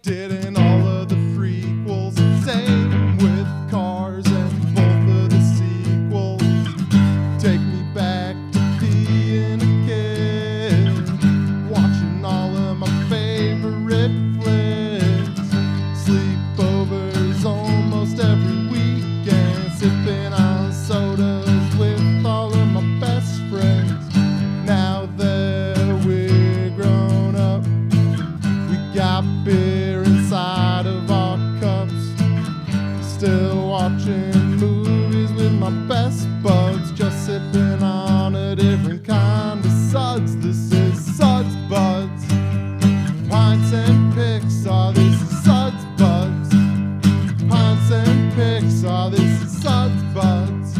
Didn't all of the prequels the same with cars and both of the sequels? Take me back to being a kid, watching all of my favorite flicks, sleepovers almost every weekend, sipping on sodas with all of my best friends. Now that we're grown up, we got big. Still watching movies with my best buds, just sipping on a different kind of suds. This is Suds Buds, Pints and Pixar. This is Suds Buds, Pints and Pixar. This is Suds Buds,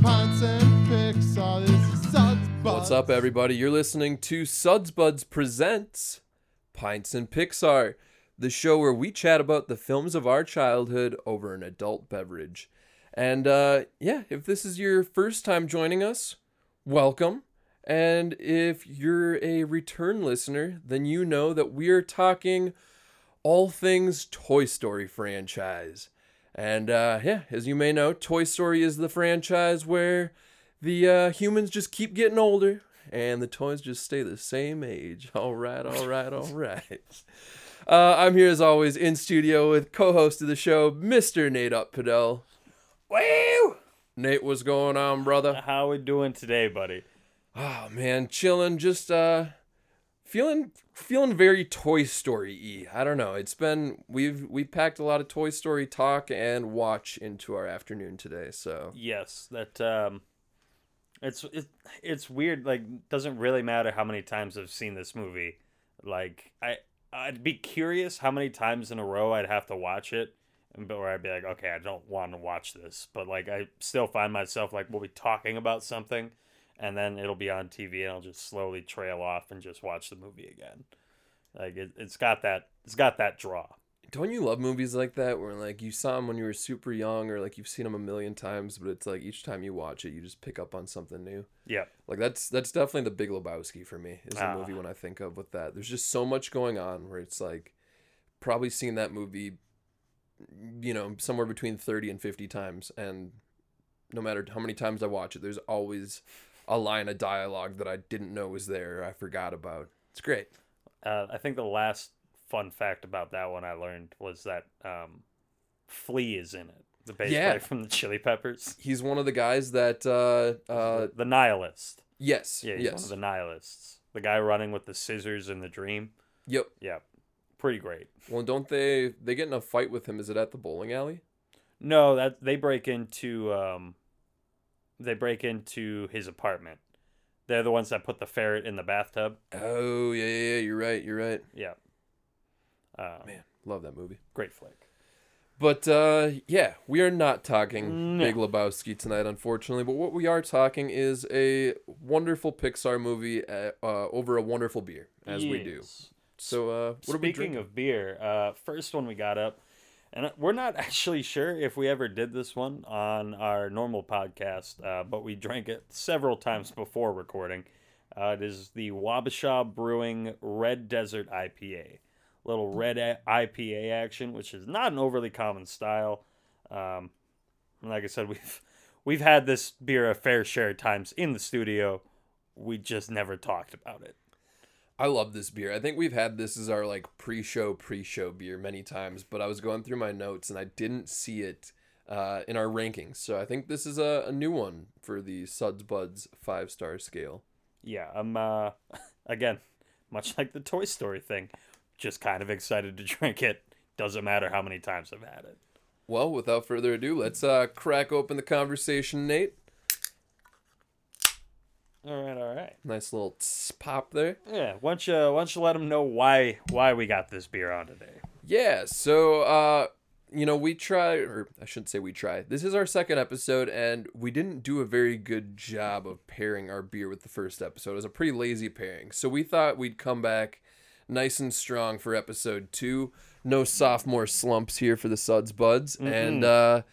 Pints and Pixar. This is Suds Buds. What's up, everybody? You're listening to Suds Buds Presents Pints and Pixar, the show where we chat about the films of our childhood over an adult beverage. And if this is your first time joining us, welcome. And if you're a return listener, then you know that we are talking all things Toy Story franchise. And as you may know, Toy Story is the franchise where the humans just keep getting older and the toys just stay the same age. All right. I'm here as always in studio with co-host of the show, Mr. Nate Updell. Woo! Nate, what's going on, brother? How we doing today, buddy? Oh man, chilling, just feeling very Toy Story-y. I don't know. It's been we've packed a lot of Toy Story talk and watch into our afternoon today. So yes, that it's weird. Like, doesn't really matter how many times I've seen this movie. Like I'd be curious how many times in a row I'd have to watch it, where I'd be like, okay, I don't want to watch this. But, like, I still find myself, like, we'll be talking about something, and then it'll be on TV, and I'll just slowly trail off and just watch the movie again. Like, it's got that draw. Don't you love movies like that where, like, you saw them when you were super young or, like, you've seen them a million times, but it's, like, each time you watch it, you just pick up on something new? Yeah. Like, that's definitely the Big Lebowski for me is the movie when I think of with that. There's just so much going on where it's, like, probably seen that movie, you know, somewhere between 30 and 50 times. And no matter how many times I watch it, there's always a line of dialogue that I didn't know was there or I forgot about. It's great. I think the last fun fact about that one I learned was that Flea is in it, the bass player from the Chili Peppers. He's one of the guys that the nihilist. Yes. Yeah, he's one of the nihilists. The guy running with the scissors in the dream. Yep. Yeah. Pretty great. Well, don't they get in a fight with him? Is it at the bowling alley? No, that they break into his apartment. They're the ones that put the ferret in the bathtub. Oh yeah, you're right. Yeah. Man, love that movie. Great flick. But, we are not talking Big Lebowski tonight, unfortunately. But what we are talking is a wonderful Pixar movie over a wonderful beer, as we do. So, what are we drinking? Speaking of beer, first one we got up, and we're not actually sure if we ever did this one on our normal podcast, but we drank it several times before recording. It is the Wabasha Brewing Red Desert IPA. Little red IPA action, which is not an overly common style. Like I said, we've had this beer a fair share of times in the studio. We just never talked about it. I love this beer. I think we've had this as our like pre-show beer many times, but I was going through my notes and I didn't see it in our rankings. So I think this is a new one for the Suds Buds 5-star scale. Yeah, I'm again, much like the Toy Story thing, just kind of excited to drink it. Doesn't matter how many times I've had it. Well, without further ado, let's crack open the conversation, Nate. All right. Nice little pop there. Yeah, why don't you let them know why we got this beer on today? Yeah, so, I shouldn't say we try. This is our second episode, and we didn't do a very good job of pairing our beer with the first episode. It was a pretty lazy pairing, so we thought we'd come back nice and strong for episode 2. No sophomore slumps here for the Suds Buds. Mm-hmm. And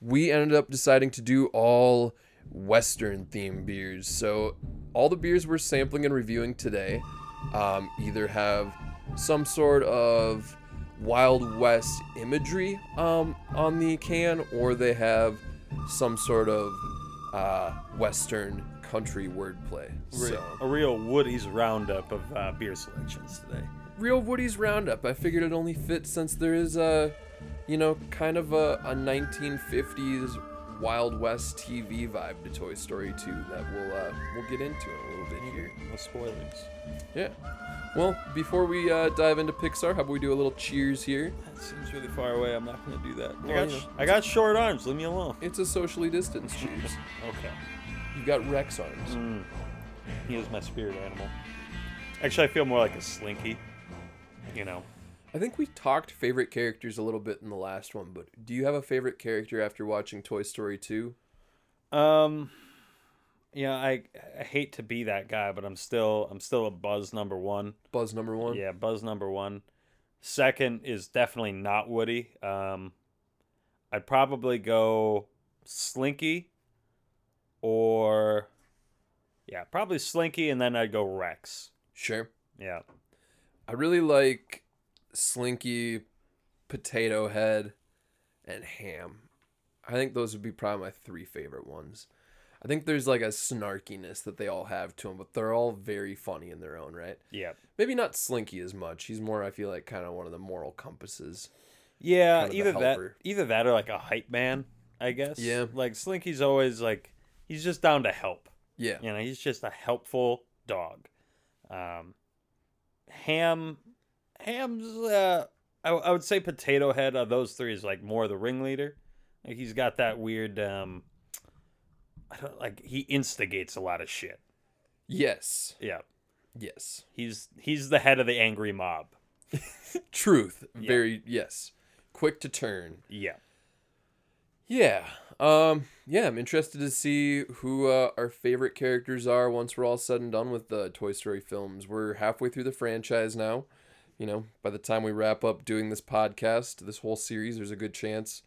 we ended up deciding to do all Western-themed beers. So all the beers we're sampling and reviewing today either have some sort of Wild West imagery on the can, or they have some sort of Western country wordplay. A real Woody's roundup of beer selections today. Real Woody's roundup. I figured it only fits since there is a 1950s Wild West TV vibe to Toy Story 2 that we'll get into in a little bit here. No spoilers. Yeah. Well, before we dive into Pixar, how about we do a little cheers here? That seems really far away. I'm not going to do that. I got short arms. Leave me alone. It's a socially distanced cheers. Okay. You've got Rex arms. Mm. He is my spirit animal. Actually, I feel more like a Slinky. You know. I think we talked favorite characters a little bit in the last one, but do you have a favorite character after watching Toy Story 2? I hate to be that guy, but I'm still a Buzz number one. Buzz number one? Yeah, Buzz number one. Second is definitely not Woody. I'd probably go Slinky probably Slinky, and then I'd go Rex. Sure. Yeah. I really like Slinky, Potato Head, and Ham. I think those would be probably my three favorite ones. I think there's like a snarkiness that they all have to them, but they're all very funny in their own right. Yeah. Maybe not Slinky as much. He's more, I feel like, kind of one of the moral compasses. Yeah, kind of either that or like a hype man, I guess. Yeah. Like Slinky's always like, he's just down to help. Yeah. You know, he's just a helpful dog. Ham's, I would say Potato Head of those three is like more the ringleader. Like he's got that weird, he instigates a lot of shit. Yes. Yeah. Yes. He's the head of the angry mob. Truth. Yeah. Very, yes. Quick to turn. Yeah. Yeah. I'm interested to see who our favorite characters are once we're all said and done with the Toy Story films. We're halfway through the franchise now. You know, by the time we wrap up doing this podcast, this whole series, there's a good chance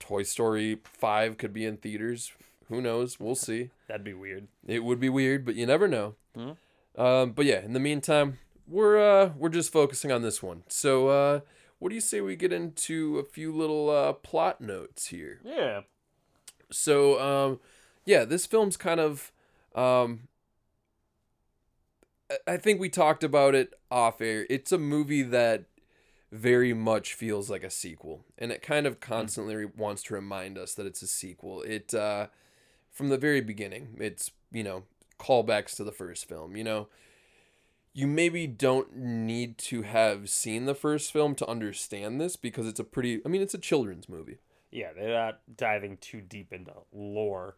Toy Story 5 could be in theaters. Who knows? We'll see. That'd be weird. It would be weird, but you never know. Mm-hmm. In the meantime, we're just focusing on this one. So, what do you say we get into a few little plot notes here? Yeah. So, this film's kind of... I think we talked about it off air. It's a movie that very much feels like a sequel, and it kind of constantly wants to remind us that it's a sequel. It, from the very beginning, it's, you know, callbacks to the first film. You know, you maybe don't need to have seen the first film to understand this because it's it's a children's movie. Yeah, they're not diving too deep into lore.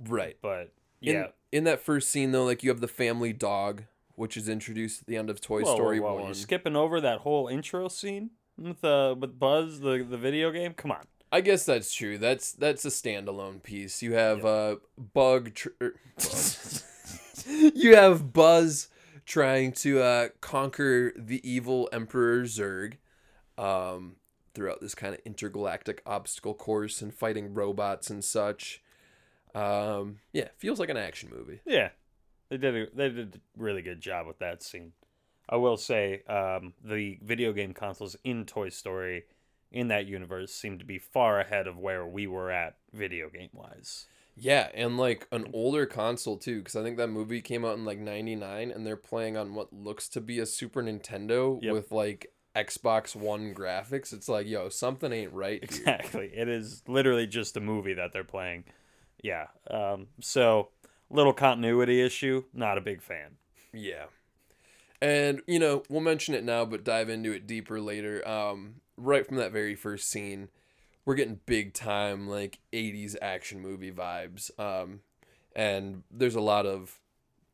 Right. But... yeah. In that first scene, though, like you have the family dog, which is introduced at the end of Toy Story 1. You're skipping over that whole intro scene with Buzz, the video game? Come on. I guess that's true. That's a standalone piece. You have you have Buzz trying to conquer the evil Emperor Zurg throughout this kind of intergalactic obstacle course and fighting robots and such. Feels like an action movie. Yeah, they did a really good job with that scene. I will say, the video game consoles in Toy Story, in that universe, seem to be far ahead of where we were at video game wise. Yeah, and like an older console too, because I think that movie came out in like 99, and they're playing on what looks to be a Super Nintendo with like Xbox One graphics. It's like, yo, something ain't right here. Exactly, it is literally just a movie that they're playing. Yeah, so little continuity issue, not a big fan. Yeah. And, you know, we'll mention it now, but dive into it deeper later. Right from that very first scene, we're getting big time, like, 80s action movie vibes. And there's a lot of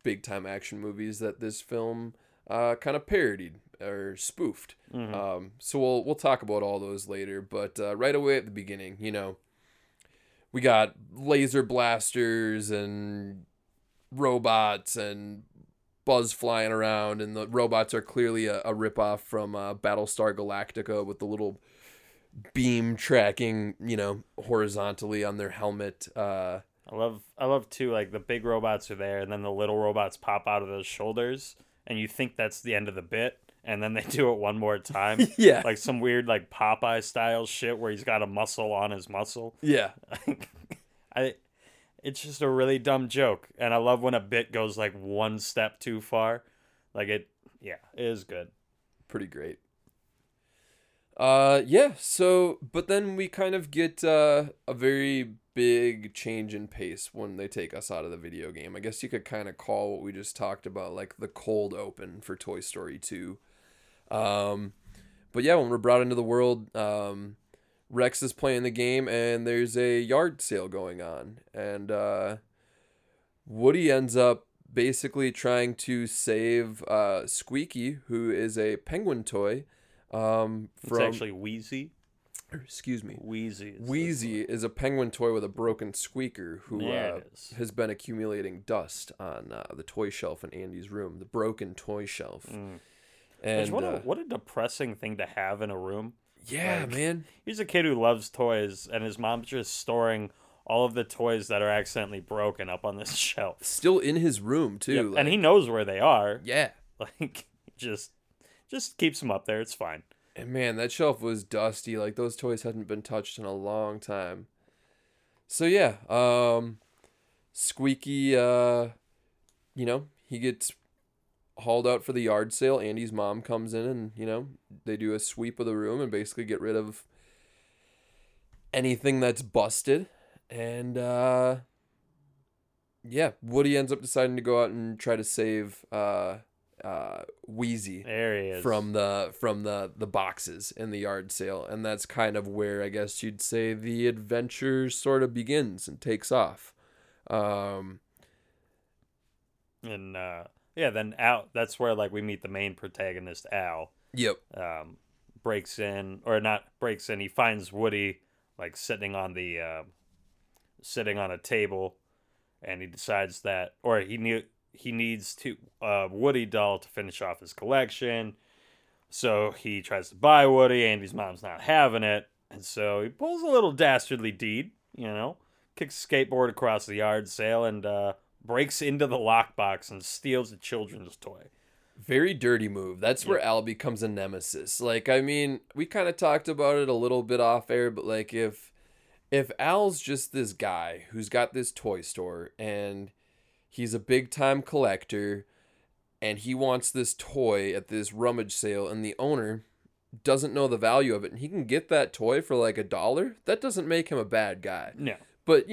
big time action movies that this film kind of parodied or spoofed. Mm-hmm. So we'll talk about all those later, but right away at the beginning, you know, we got laser blasters and robots and Buzz flying around, and the robots are clearly a ripoff from Battlestar Galactica with the little beam tracking, you know, horizontally on their helmet. I love too, like the big robots are there, and then the little robots pop out of those shoulders, and you think that's the end of the bit, and then they do it one more time. Yeah. Like some weird like Popeye style shit where he's got a muscle on his muscle. Yeah. It's just a really dumb joke. And I love when a bit goes like one step too far. Like it is good. Pretty great. But then we kind of get a very big change in pace when they take us out of the video game. I guess you could kind of call what we just talked about like the cold open for Toy Story 2. But yeah, when we're brought into the world, Rex is playing the game and there's a yard sale going on. And Woody ends up basically trying to save Squeaky, who is a penguin toy. It's actually Wheezy. Excuse me. Wheezy is a penguin toy with a broken squeaker who has been accumulating dust on the toy shelf in Andy's room. The broken toy shelf. Mm. And what a depressing thing to have in a room. Yeah, like, man. He's a kid who loves toys, and his mom's just storing all of the toys that are accidentally broken up on this shelf. Still in his room, too. Yep. Like, and he knows where they are. Yeah. Like, just keeps them up there. It's fine. And man, that shelf was dusty. Like those toys hadn't been touched in a long time. So yeah, Squeaky, he gets hauled out for the yard sale. Andy's mom comes in and, they do a sweep of the room and basically get rid of anything that's busted. And, Woody ends up deciding to go out and try to save, Wheezy from the boxes in the yard sale, and that's kind of where I guess you'd say the adventure sort of begins and takes off. Then Al, that's where like we meet the main protagonist, Al. Yep. He finds Woody like sitting on a table, and he decides that, or he knew. He needs to Woody doll to finish off his collection. So he tries to buy Woody. Andy's mom's not having it. And so he pulls a little dastardly deed, kicks a skateboard across the yard sale and breaks into the lockbox and steals a children's toy. Very dirty move. That's where Al becomes a nemesis. Like, I mean, we kind of talked about it a little bit off air, but like if Al's just this guy who's got this toy store and he's a big-time collector, and he wants this toy at this rummage sale, and the owner doesn't know the value of it, and he can get that toy for like $1. That doesn't make him a bad guy. No. But,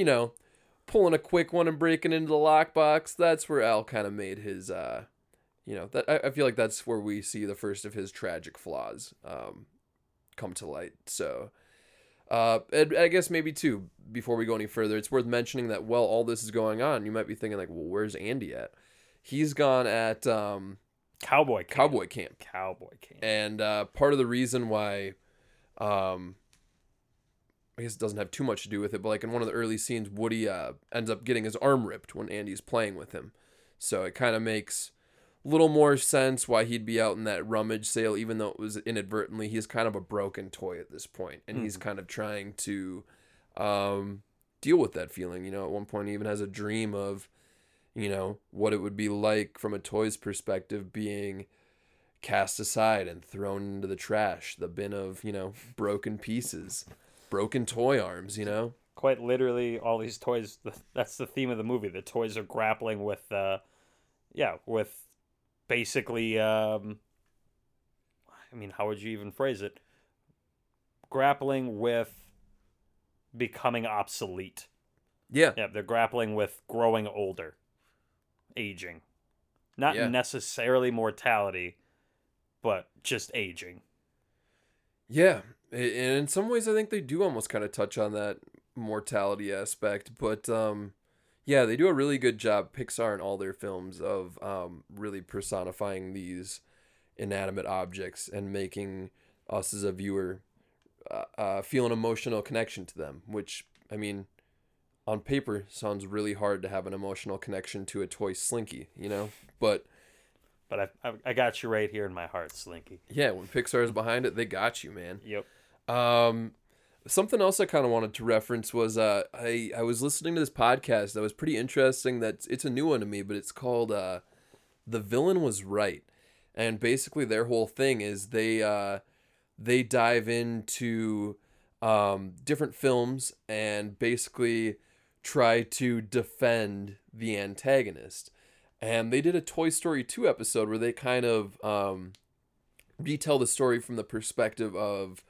pulling a quick one and breaking into the lockbox, that's where Al kind of made his, I feel like that's where we see the first of his tragic flaws come to light, so... I guess maybe too, before we go any further, it's worth mentioning that while all this is going on, you might be thinking like, well, where's Andy at? He's gone at Cowboy Camp. And part of the reason why I guess it doesn't have too much to do with it, but like in one of the early scenes, Woody ends up getting his arm ripped when Andy's playing with him. So it kind of makes a little more sense why he'd be out in that rummage sale, even though it was inadvertently. He's kind of a broken toy at this point, and he's kind of trying to deal with that feeling. At one point he even has a dream of, what it would be like from a toy's perspective being cast aside and thrown into the trash, the bin of, broken pieces, broken toy arms, Quite literally all these toys, that's the theme of the movie. The toys are grappling with, basically, how would you even phrase it? Grappling with becoming obsolete. Yeah. Yeah, they're grappling with growing older, aging. Not necessarily mortality, but just aging. Yeah, and in some ways I think they do almost kind of touch on that mortality aspect, but... yeah, they do a really good job, Pixar and all their films, of really personifying these inanimate objects and making us as a viewer feel an emotional connection to them, which, I mean, on paper sounds really hard to have an emotional connection to a toy Slinky, But I got you right here in my heart, Slinky. Yeah, when Pixar is behind it, they got you, man. Yep. Something else I kind of wanted to reference was I was listening to this podcast that was pretty interesting. It's a new one to me, but it's called The Villain Was Right. And basically their whole thing is they dive into different films and basically try to defend the antagonist. And they did a Toy Story 2 episode where they kind of retell the story from the perspective of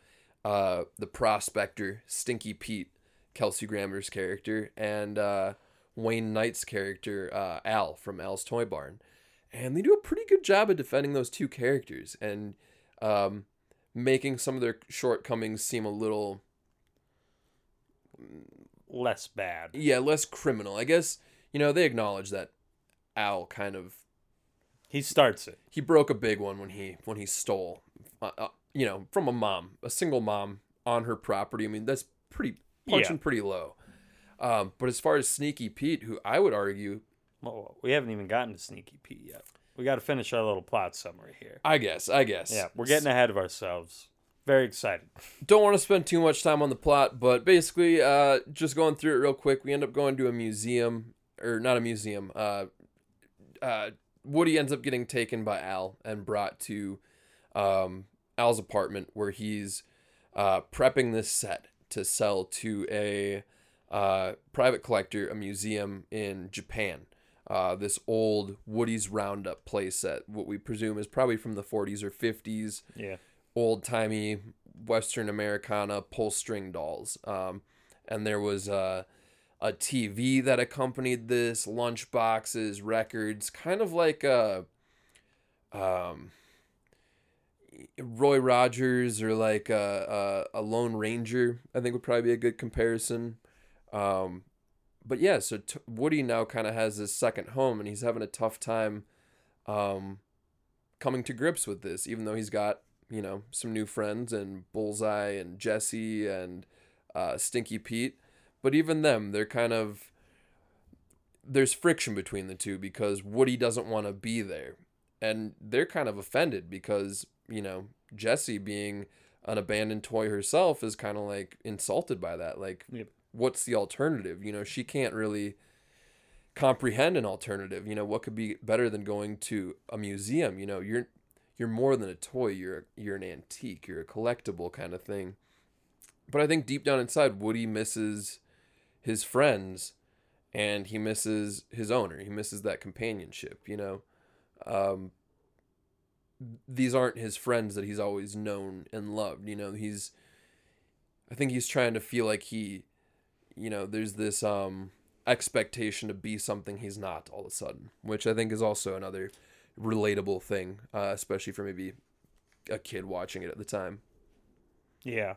the Prospector, Stinky Pete, Kelsey Grammer's character, and Wayne Knight's character, Al, from Al's Toy Barn. And they do a pretty good job of defending those two characters and making some of their shortcomings seem a little... less bad. Yeah, less criminal. I guess, you know, they acknowledge that Al kind of... he starts it. He broke a big one when he stole, you know, from a mom, a single mom on her property. I mean, that's pretty... punching pretty low. But as far as Sneaky Pete, who I would argue... well, we haven't even gotten to Sneaky Pete yet. We got to finish our little plot summary here. I guess. Yeah, we're getting ahead of ourselves. Very excited. Don't want to spend too much time on the plot, but basically, just going through it real quick, we end up going to a museum, or not a museum. Woody ends up getting taken by Al and brought to Al's apartment, where he's prepping this set to sell to a private collector, a museum in Japan. This old Woody's Roundup playset, what we presume is probably from the 40s or 50s. Yeah. Old-timey Western Americana pull-string dolls. And there was a TV that accompanied this, lunch boxes, records, kind of like a... Roy Rogers or like a Lone Ranger, I think would probably be a good comparison. But yeah, so Woody now kind of has his second home, and he's having a tough time coming to grips with this, even though he's got, you know, some new friends and Bullseye and Jesse and Stinky Pete. But even them, they're kind of, there's friction between the two because Woody doesn't want to be there. And they're kind of offended because, you know, Jessie, being an abandoned toy herself, is kind of like insulted by that. Like, yep. What's the alternative? You know, she can't really comprehend an alternative. You know, what could be better than going to a museum? You know, you're more than a toy. You're an antique. You're a collectible kind of thing. But I think deep down inside, Woody misses his friends, and he misses his owner. He misses that companionship. You know, these aren't his friends that he's always known and loved. You know, I think he's trying to feel like he, you know, there's this expectation to be something he's not all of a sudden, which I think is also another relatable thing, especially for maybe a kid watching it at the time. Yeah.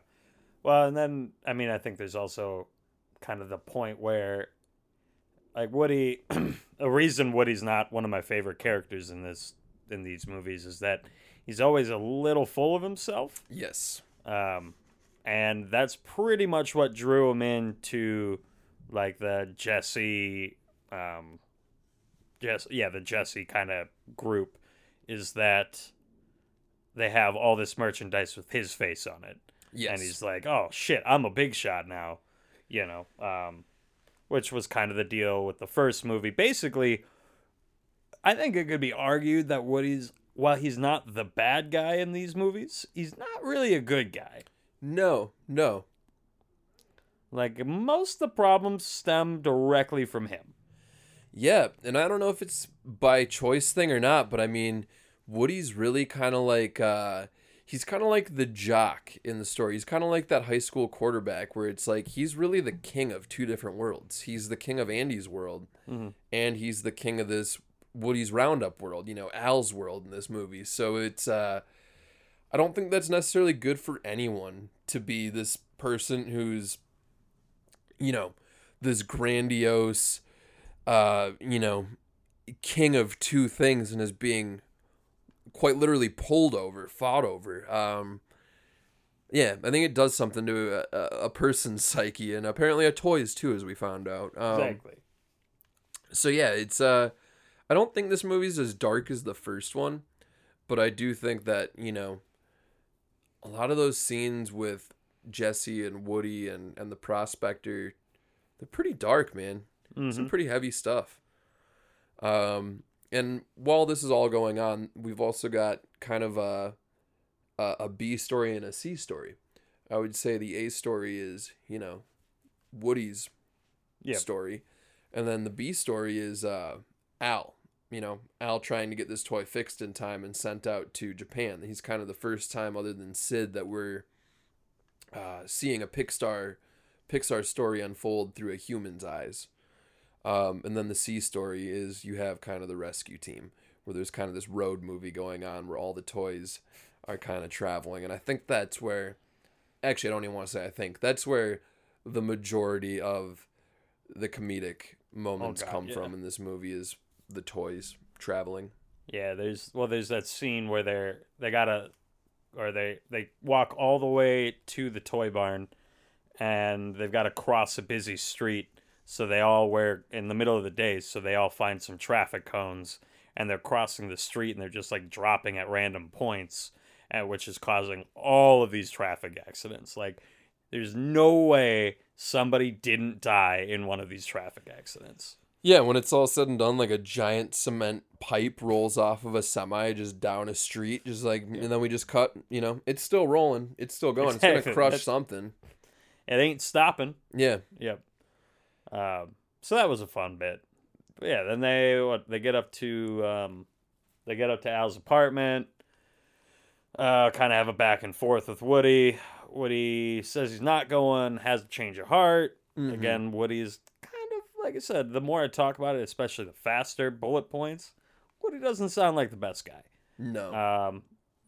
Well, and then, I mean, I think there's also kind of the point where, like, Woody, a reason Woody's not one of my favorite characters in these movies is that he's always a little full of himself. Yes. And that's pretty much what drew him into, like, the Jesse, the Jesse kind of group, is that they have all this merchandise with his face on it. Yes. And he's like, oh shit, I'm a big shot now, you know, which was kind of the deal with the first movie. Basically, I think it could be argued that Woody's, while he's not the bad guy in these movies, he's not really a good guy. No. Like, most of the problems stem directly from him. Yeah, and I don't know if it's by choice thing or not, but I mean, Woody's really kind of like, he's kind of like the jock in the story. He's kind of like that high school quarterback where it's like, he's really the king of two different worlds. He's the king of Andy's world, mm-hmm. and he's the king of this Woody's Roundup world, you know, Al's world in this movie. So it's I don't think that's necessarily good for anyone to be this person who's, you know, this grandiose you know, king of two things and is being quite literally fought over. Yeah, I think it does something to a person's psyche, and apparently a toy's too, as we found out. Exactly. So yeah, it's I don't think this movie's as dark as the first one, but I do think that, you know, a lot of those scenes with Jesse and Woody and the Prospector, they're pretty dark, man. Mm-hmm. Some pretty heavy stuff. And while this is all going on, we've also got kind of a B story and a C story. I would say the A story is, you know, Woody's story. And then the B story is Al. You know, Al trying to get this toy fixed in time and sent out to Japan. He's kind of the first time other than Sid that we're seeing a Pixar story unfold through a human's eyes. And then the C story is you have kind of the rescue team, where there's kind of this road movie going on where all the toys are kind of traveling. And I think that's where, actually, I don't even want to say I think, that's where the majority of the comedic moments come from in this movie is the toys traveling. Yeah, there's that scene where they walk all the way to the toy barn, and they've got to cross a busy street. So they all wear in the middle of the day. So they all find some traffic cones, and they're crossing the street, and they're just like dropping at random points, which is causing all of these traffic accidents. Like, there's no way somebody didn't die in one of these traffic accidents. Yeah, when it's all said and done, like a giant cement pipe rolls off of a semi just down a street, just like, and then we just cut, you know, it's still rolling. It's still going. Exactly. It's going to crush something. It ain't stopping. Yeah. Yep. So that was a fun bit. But yeah, then they get up to Al's apartment, kind of have a back and forth with Woody. Woody says he's not going, has a change of heart. Mm-hmm. Again, Woody's, like I said, the more I talk about it, especially the faster bullet points, Woody doesn't sound like the best guy. No.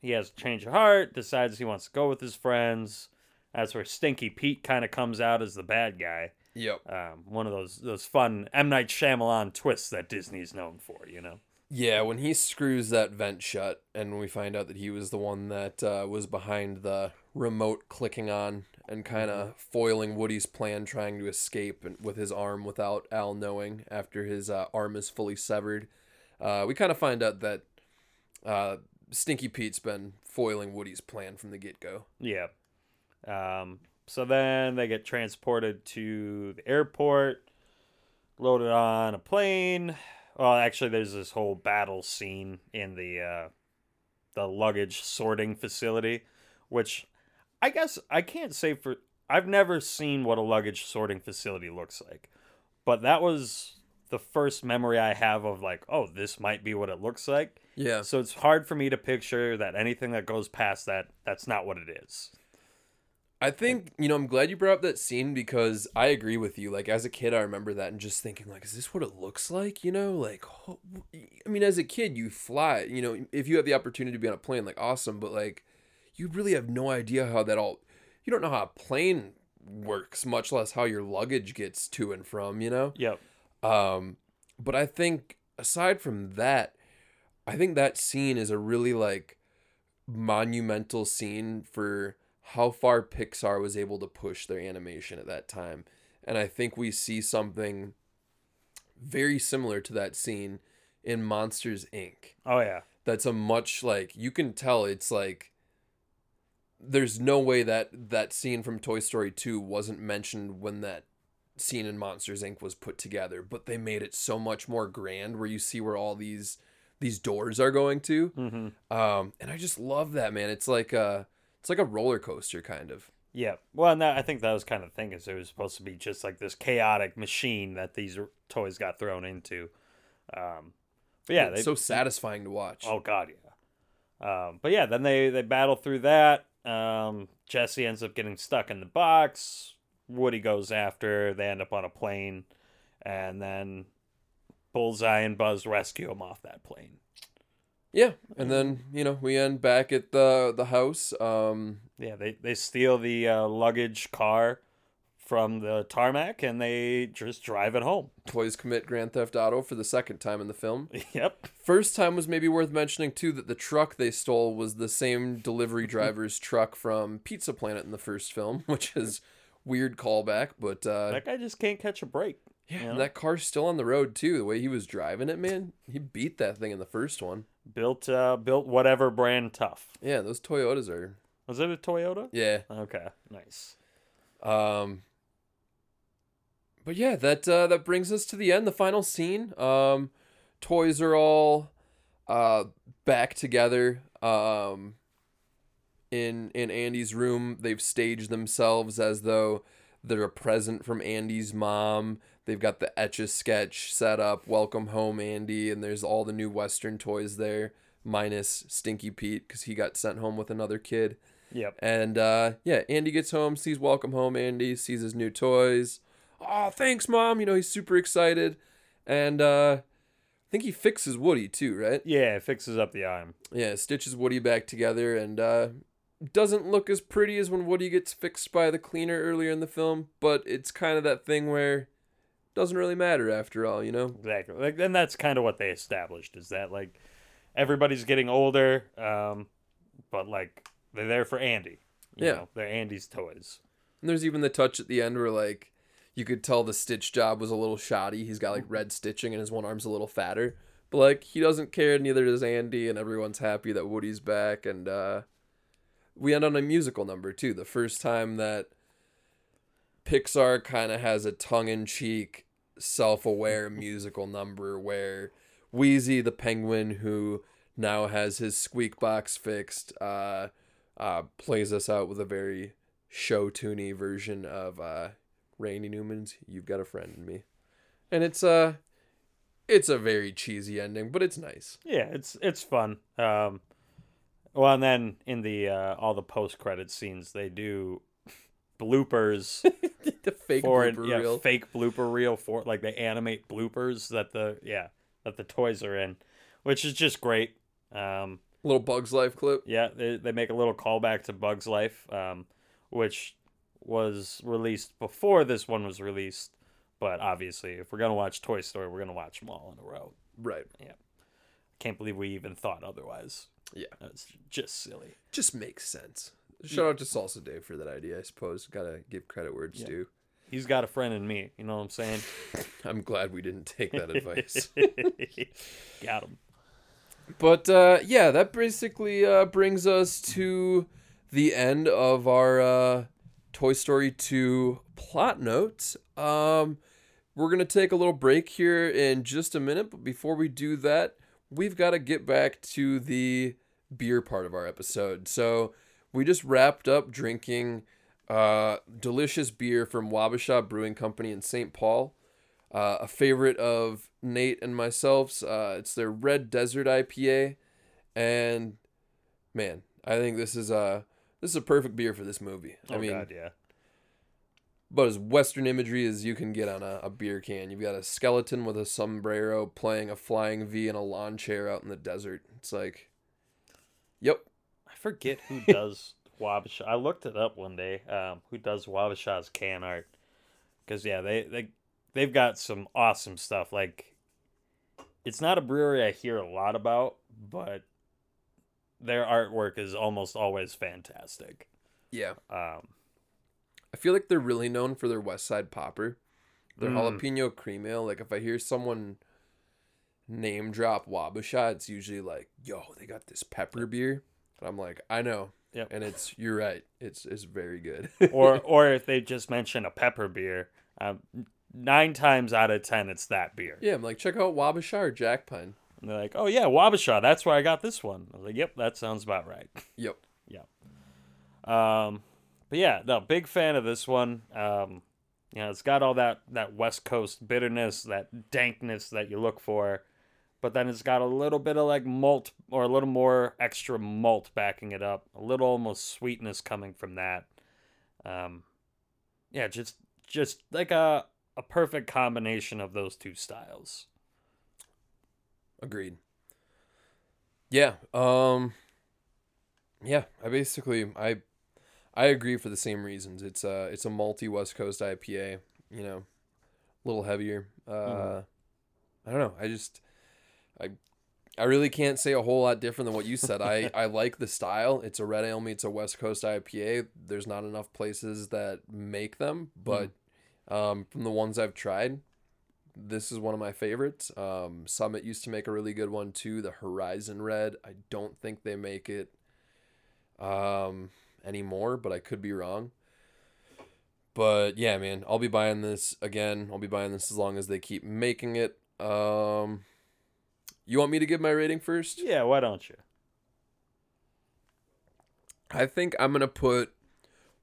He has a change of heart, decides he wants to go with his friends. That's where Stinky Pete kind of comes out as the bad guy. Yep. One of those fun M. Night Shyamalan twists that Disney's known for, you know? Yeah, when he screws that vent shut and we find out that he was the one that was behind the remote clicking on and kind of foiling Woody's plan, trying to escape and with his arm without Al knowing after his arm is fully severed. We kind of find out that Stinky Pete's been foiling Woody's plan from the get-go. Yeah. So then they get transported to the airport, loaded on a plane. Well, actually, there's this whole battle scene in the luggage sorting facility, which... I guess I can't say for... I've never seen what a luggage sorting facility looks like. But that was the first memory I have of like, oh, this might be what it looks like. Yeah. So it's hard for me to picture that anything that goes past that, that's not what it is. I think, you know, I'm glad you brought up that scene because I agree with you. Like, as a kid, I remember that and just thinking, like, is this what it looks like? You know, like, I mean, as a kid, you fly. You know, if you have the opportunity to be on a plane, like, awesome. But, like... You really have no idea how that all... You don't know how a plane works, much less how your luggage gets to and from, you know? Yep. But I think, aside from that, I think that scene is a really, like, monumental scene for how far Pixar was able to push their animation at that time. And I think we see something very similar to that scene in Monsters, Inc. Oh, yeah. That's a much, like... You can tell it's, like... There's no way that scene from Toy Story 2 wasn't mentioned when that scene in Monsters, Inc. was put together, but they made it so much more grand where you see where all these doors are going to. Mm-hmm. And I just love that, man. It's like a roller coaster, kind of. Yeah. Well, and I think that was kind of the thing, is it was supposed to be just like this chaotic machine that these toys got thrown into. But yeah. It's so satisfying to watch. Oh, God, yeah. But yeah, then they battle through that. Jesse ends up getting stuck in the box. Woody goes after. They end up on a plane, and then Bullseye and Buzz rescue him off that plane. Yeah, and then, you know, we end back at the house. Yeah, they steal the luggage car from the tarmac, and they just drive it home. Toys commit Grand Theft Auto for the second time in the film. Yep. First time was maybe worth mentioning, too, that the truck they stole was the same delivery driver's truck from Pizza Planet in the first film, which is weird callback, but... that guy just can't catch a break. Yeah, you know? And that car's still on the road, too. The way he was driving it, man, he beat that thing in the first one. Built whatever brand tough. Yeah, those Toyotas are... Was it a Toyota? Yeah. Okay, nice. But yeah, that brings us to the end, the final scene. toys are all back together. In Andy's room, they've staged themselves as though they're a present from Andy's mom. They've got the Etch-A-Sketch set up, Welcome Home, Andy, and there's all the new Western toys there, minus Stinky Pete, because he got sent home with another kid. Yep. And, yeah, Andy gets home, sees Welcome Home, Andy, sees his new toys. Oh, thanks, Mom! You know, he's super excited. And, I think he fixes Woody, too, right? Yeah, fixes up the arm. Yeah, stitches Woody back together, and, doesn't look as pretty as when Woody gets fixed by the cleaner earlier in the film, but it's kind of that thing where it doesn't really matter after all, you know? Exactly. Like, and that's kind of what they established, is that, like, everybody's getting older, but, like, they're there for Andy. You know, they're Andy's toys. And there's even the touch at the end where, like, you could tell the stitch job was a little shoddy. He's got, like, red stitching and his one arm's a little fatter. But, like, he doesn't care, neither does Andy, and everyone's happy that Woody's back, and, we end on a musical number, too. The first time that Pixar kind of has a tongue-in-cheek, self-aware musical number where Wheezy the penguin, who now has his squeak box fixed, plays us out with a very show-tune-y version of Randy Newman's You've Got a Friend in Me. And it's a very cheesy ending, but it's nice. Yeah, it's fun. Well, and then in the all the post-credits scenes, they do bloopers. The fake blooper reel. Fake blooper reel for, like, they animate bloopers that the toys are in, which is just great. Little Bug's Life clip. Yeah, they make a little callback to Bug's Life, which was released before this one was released. But obviously, if we're gonna watch Toy Story, we're gonna watch them all in a row. Right. Yeah. Can't believe we even thought otherwise. Yeah. It's just silly. Just makes sense. Shout out to Salsa Dave for that idea, I suppose. Gotta give credit where it's due. He's got a friend in me. You know what I'm saying? I'm glad we didn't take that advice. Got him. But, yeah, that basically brings us to the end of our Toy Story 2 plot notes. We're going to take a little break here in just a minute. But before we do that, we've got to get back to the beer part of our episode. So we just wrapped up drinking delicious beer from Wabasha Brewing Company in St. Paul, a favorite of Nate and myself's. It's their Red Desert IPA, and man, I think this is a perfect beer for this movie. I mean, God, yeah. But as Western imagery as you can get on a beer can. You've got a skeleton with a sombrero playing a flying V in a lawn chair out in the desert. It's like, yep. I forget who does Wabasha. I looked it up one day, who does Wabasha's can art. Because, yeah, they've got some awesome stuff. Like, it's not a brewery I hear a lot about, but their artwork is almost always fantastic. Yeah. I feel like they're really known for their West Side Popper, their jalapeno cream ale. Like, if I hear someone name drop Wabasha, it's usually like, yo, they got this pepper beer. And I'm like, I know. Yep. And you're right. It's very good. or if they just mention a pepper beer, 9 times out of 10, it's that beer. Yeah. I'm like, check out Wabasha or Jack Pine. And they're like, oh yeah, Wabasha. That's where I got this one. I was like, yep, that sounds about right. Yep. Yep. But yeah, no, big fan of this one. You know, it's got all that West Coast bitterness, that dankness that you look for, but then it's got a little bit of like malt, or a little more extra malt backing it up, a little almost sweetness coming from that. Yeah, just like a perfect combination of those two styles. Agreed. Yeah. Yeah. I agree for the same reasons. It's a malty West Coast IPA, you know, a little heavier. I don't know. I really can't say a whole lot different than what you said. I like the style. It's a red ale meets a West Coast IPA. There's not enough places that make them, but from the ones I've tried, this is one of my favorites. Summit used to make a really good one too, the Horizon Red. I don't think they make it anymore, but I could be wrong. But yeah, man, I'll be buying this again. I'll be buying this as long as they keep making it. You want me to give my rating first? Yeah, why don't you? I think I'm going to put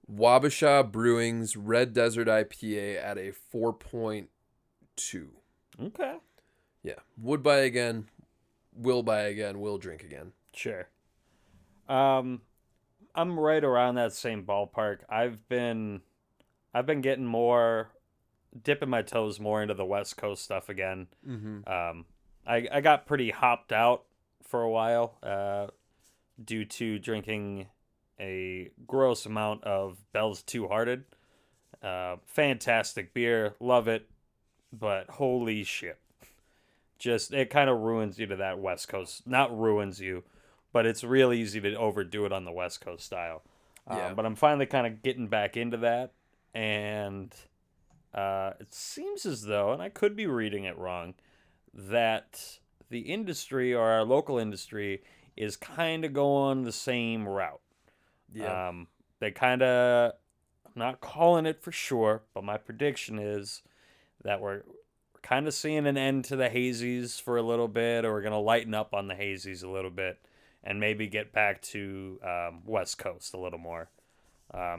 Wabasha Brewing's Red Desert IPA at a 4.2. Okay. Yeah. Would buy again. Will buy again. Will drink again. Sure. I'm right around that same ballpark. I've been getting more, dipping my toes more into the West Coast stuff again. Mm-hmm. I got pretty hopped out for a while due to drinking a gross amount of Bell's Two Hearted. Fantastic beer. Love it. But holy shit. Just, it kind of ruins you to that West Coast. Not ruins you, but it's real easy to overdo it on the West Coast style. Yeah. But I'm finally kind of getting back into that. And it seems as though, and I could be reading it wrong, that the industry or our local industry is kind of going the same route. Yeah. They kind of, I'm not calling it for sure, but my prediction is that we're kind of seeing an end to the hazies for a little bit, or we're going to lighten up on the hazies a little bit and maybe get back to West Coast a little more.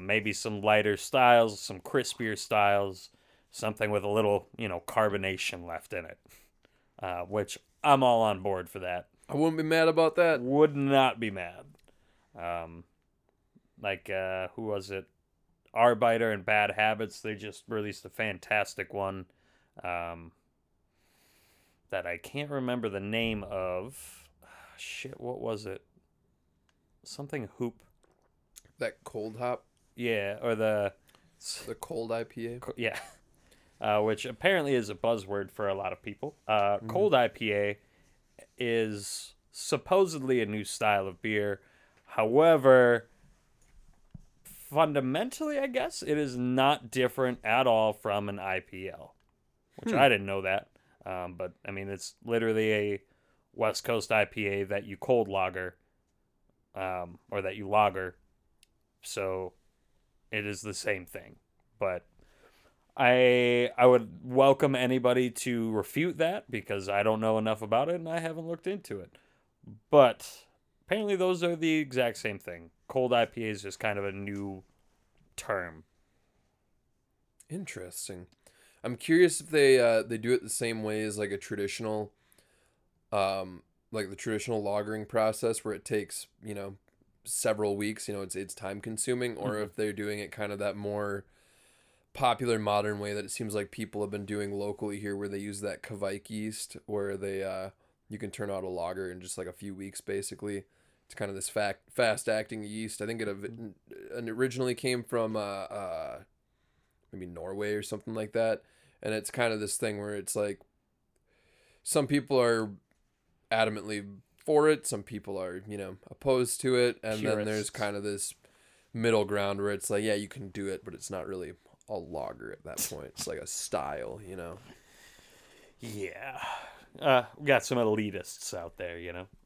Maybe some lighter styles, some crispier styles, something with a little, carbonation left in it, which I'm all on board for that. I wouldn't be mad about that. Would not be mad. Who was it? Arbiter and Bad Habits. They just released a fantastic one that I can't remember the name of. Shit, what was it? Something Hoop. That cold hop? Yeah, or the cold IPA? Yeah, which apparently is a buzzword for a lot of people. Cold IPA is supposedly a new style of beer. However, fundamentally, I guess, it is not different at all from an IPL, which I didn't know that. But, I mean, it's literally a West Coast IPA that you cold lager, or that you lager. So it is the same thing. But I would welcome anybody to refute that, because I don't know enough about it and I haven't looked into it. But apparently those are the exact same thing. Cold IPA is just kind of a new term. Interesting. I'm curious if they do it the same way as like a traditional, the traditional lagering process where it takes, several weeks, it's time consuming, or if they're doing it kind of that more popular modern way that it seems like people have been doing locally here, where they use that Kvike yeast, where they, you can turn out a lager in just like a few weeks basically. It's kind of this fast-acting yeast. I think it originally came from maybe Norway or something like that. And it's kind of this thing where it's like some people are adamantly for it. Some people are, opposed to it. And purists. Then there's kind of this middle ground where it's like, yeah, you can do it, but it's not really a lager at that point. It's like a style, Yeah. We got some elitists out there,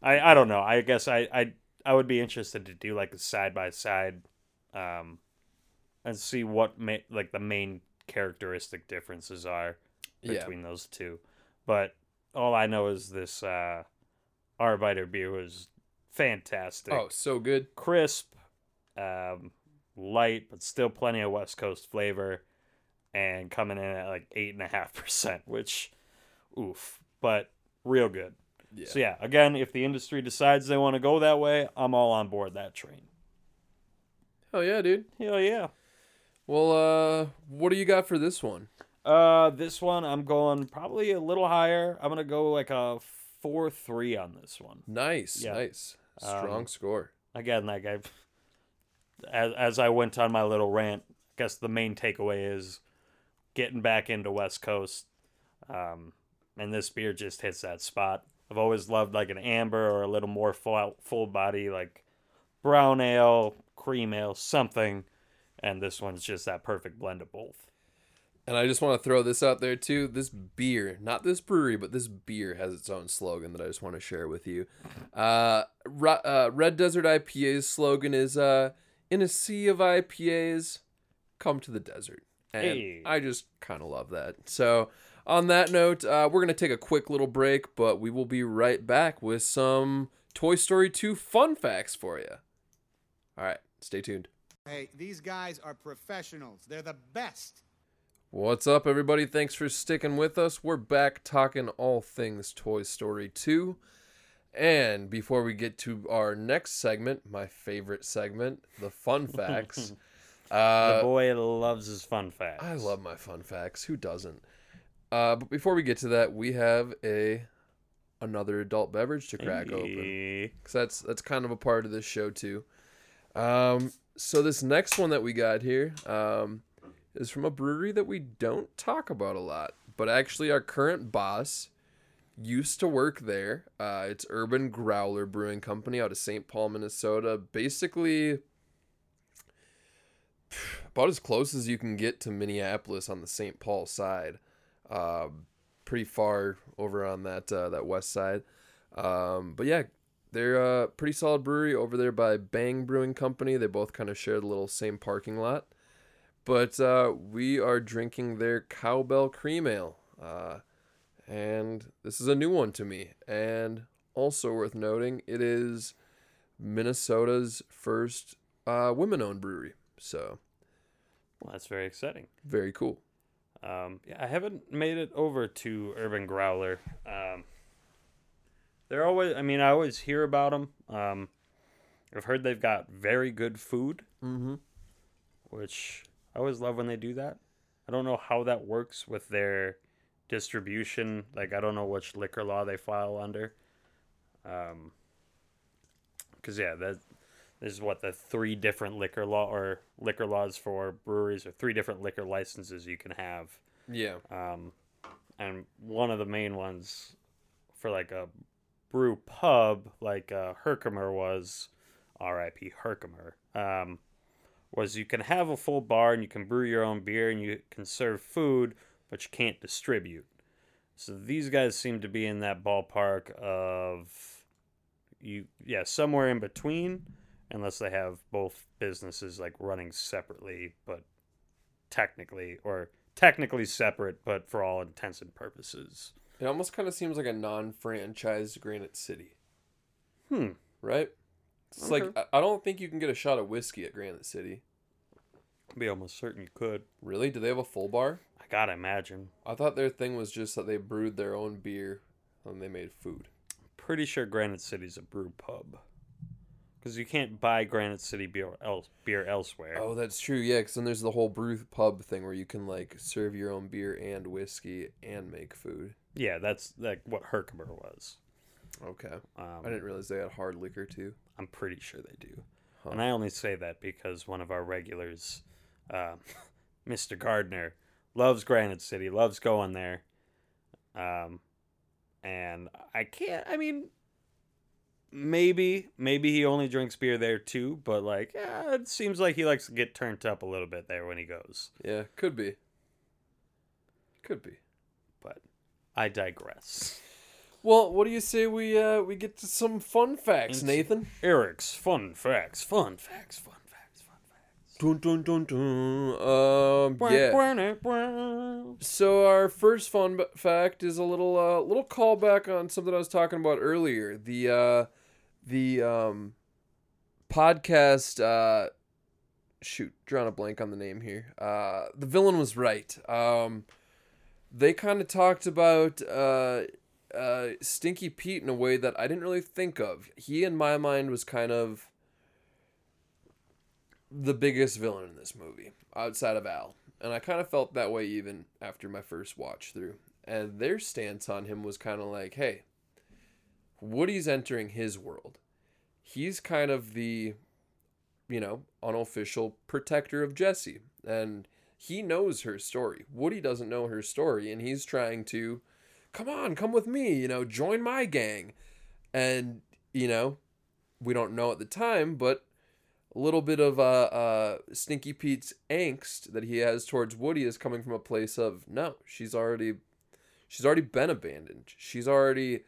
I don't know. I guess I would be interested to do like a side by side, and see what the main characteristic differences are between those two. But all I know is this Arbiter beer was fantastic. Oh, so good, crisp, light, but still plenty of West Coast flavor, and coming in at like 8.5%, which, oof. But real good. Yeah. So, yeah, again, if the industry decides they want to go that way, I'm all on board that train. Hell yeah, dude. Hell yeah. Well, what do you got for this one? This one, I'm going probably a little higher. I'm going to go like a 4.3 on this one. Nice. Strong score. Again, as I went on my little rant, I guess the main takeaway is getting back into West Coast. And this beer just hits that spot. I've always loved like an amber or a little more full body, like brown ale, cream ale, something. And this one's just that perfect blend of both. And I just want to throw this out there too. This beer, not this brewery, but this beer has its own slogan that I just want to share with you. Red Desert IPA's slogan is, in a sea of IPAs, come to the desert. And I just kind of love that. So on that note, we're going to take a quick little break, but we will be right back with some Toy Story 2 fun facts for you. All right, stay tuned. Hey, these guys are professionals. They're the best. What's up, everybody? Thanks for sticking with us. We're back talking all things Toy Story 2. And before we get to our next segment, my favorite segment, the fun facts. The boy loves his fun facts. I love my fun facts. Who doesn't? But before we get to that, we have another adult beverage to crack open. Because that's kind of a part of this show, too. So this next one that we got here is from a brewery that we don't talk about a lot. But actually, our current boss used to work there. It's Urban Growler Brewing Company out of St. Paul, Minnesota. Basically, about as close as you can get to Minneapolis on the St. Paul side. Pretty far over on that west side. But yeah, they're a pretty solid brewery over there by Bang Brewing Company. They both kind of share the little same parking lot. But we are drinking their Cowbell Cream Ale. And this is a new one to me. And also worth noting, it is Minnesota's first women-owned brewery. So, well, that's very exciting. Very cool. Yeah, I haven't made it over to Urban Growler. They're always, I mean, I always hear about them. I've heard they've got very good food, which I always love when they do that. I don't know how that works with their distribution. Like, I don't know which liquor law they file under. Because, yeah, this is what the three different liquor laws for breweries, or three different liquor licenses you can have. Yeah. And one of the main ones for like a brew pub, like Herkimer was, R.I.P. Herkimer, was you can have a full bar and you can brew your own beer and you can serve food, but you can't distribute. So these guys seem to be in that ballpark of somewhere in between. Unless they have both businesses like running separately, but technically separate, but for all intents and purposes. It almost kind of seems like a non-franchised Granite City. Right? It's okay. Like, I don't think you can get a shot of whiskey at Granite City. I'd be almost certain you could. Really? Do they have a full bar? I gotta imagine. I thought their thing was just that they brewed their own beer and they made food. I'm pretty sure Granite City's a brew pub. Because you can't buy Granite City beer elsewhere. Oh, that's true. Yeah, because then there's the whole brew pub thing where you can like serve your own beer and whiskey and make food. Yeah, that's like what Herkimer was. Okay. I didn't realize they had hard liquor too. I'm pretty sure they do. Huh. And I only say that because one of our regulars, Mr. Gardner, loves Granite City, loves going there. And I can't, I mean... Maybe he only drinks beer there too, but like, yeah, it seems like he likes to get turned up a little bit there when he goes. Yeah, could be, but I digress. Well, what do you say we get to some fun facts, Nathan? Eric's fun facts. Dun dun dun dun. So our first fun fact is a little callback on something I was talking about earlier. The podcast, drawing a blank on the name here. The Villain Was Right. They kind of talked about Stinky Pete in a way that I didn't really think of. He, in my mind, was kind of the biggest villain in this movie, outside of Al. And I kind of felt that way even after my first watch through. And their stance on him was kind of like, hey, Woody's entering his world. He's kind of the, unofficial protector of Jessie. And he knows her story. Woody doesn't know her story. And he's trying to, come with me, join my gang. And, we don't know at the time, but a little bit of Stinky Pete's angst that he has towards Woody is coming from a place of, no, she's already been abandoned. She's already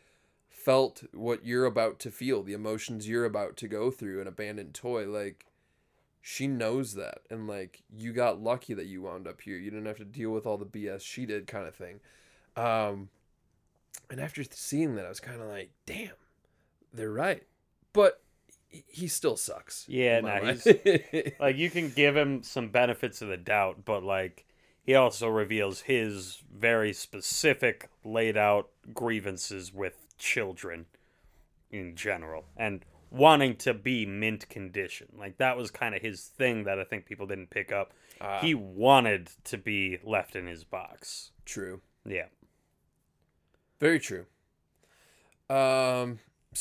felt what you're about to feel, the emotions you're about to go through, an abandoned toy. Like, she knows that. And, like, you got lucky that you wound up here. You didn't have to deal with all the BS she did kind of thing. And after seeing that, I was kind of like, damn, they're right. But he still sucks. Yeah, no, he's, like, you can give him some benefits of the doubt, but, like, he also reveals his very specific laid out grievances with children in general and wanting to be mint condition. Like, that was kind of his thing that I think people didn't pick up. He wanted to be left in his box. True. Yeah. Very true. So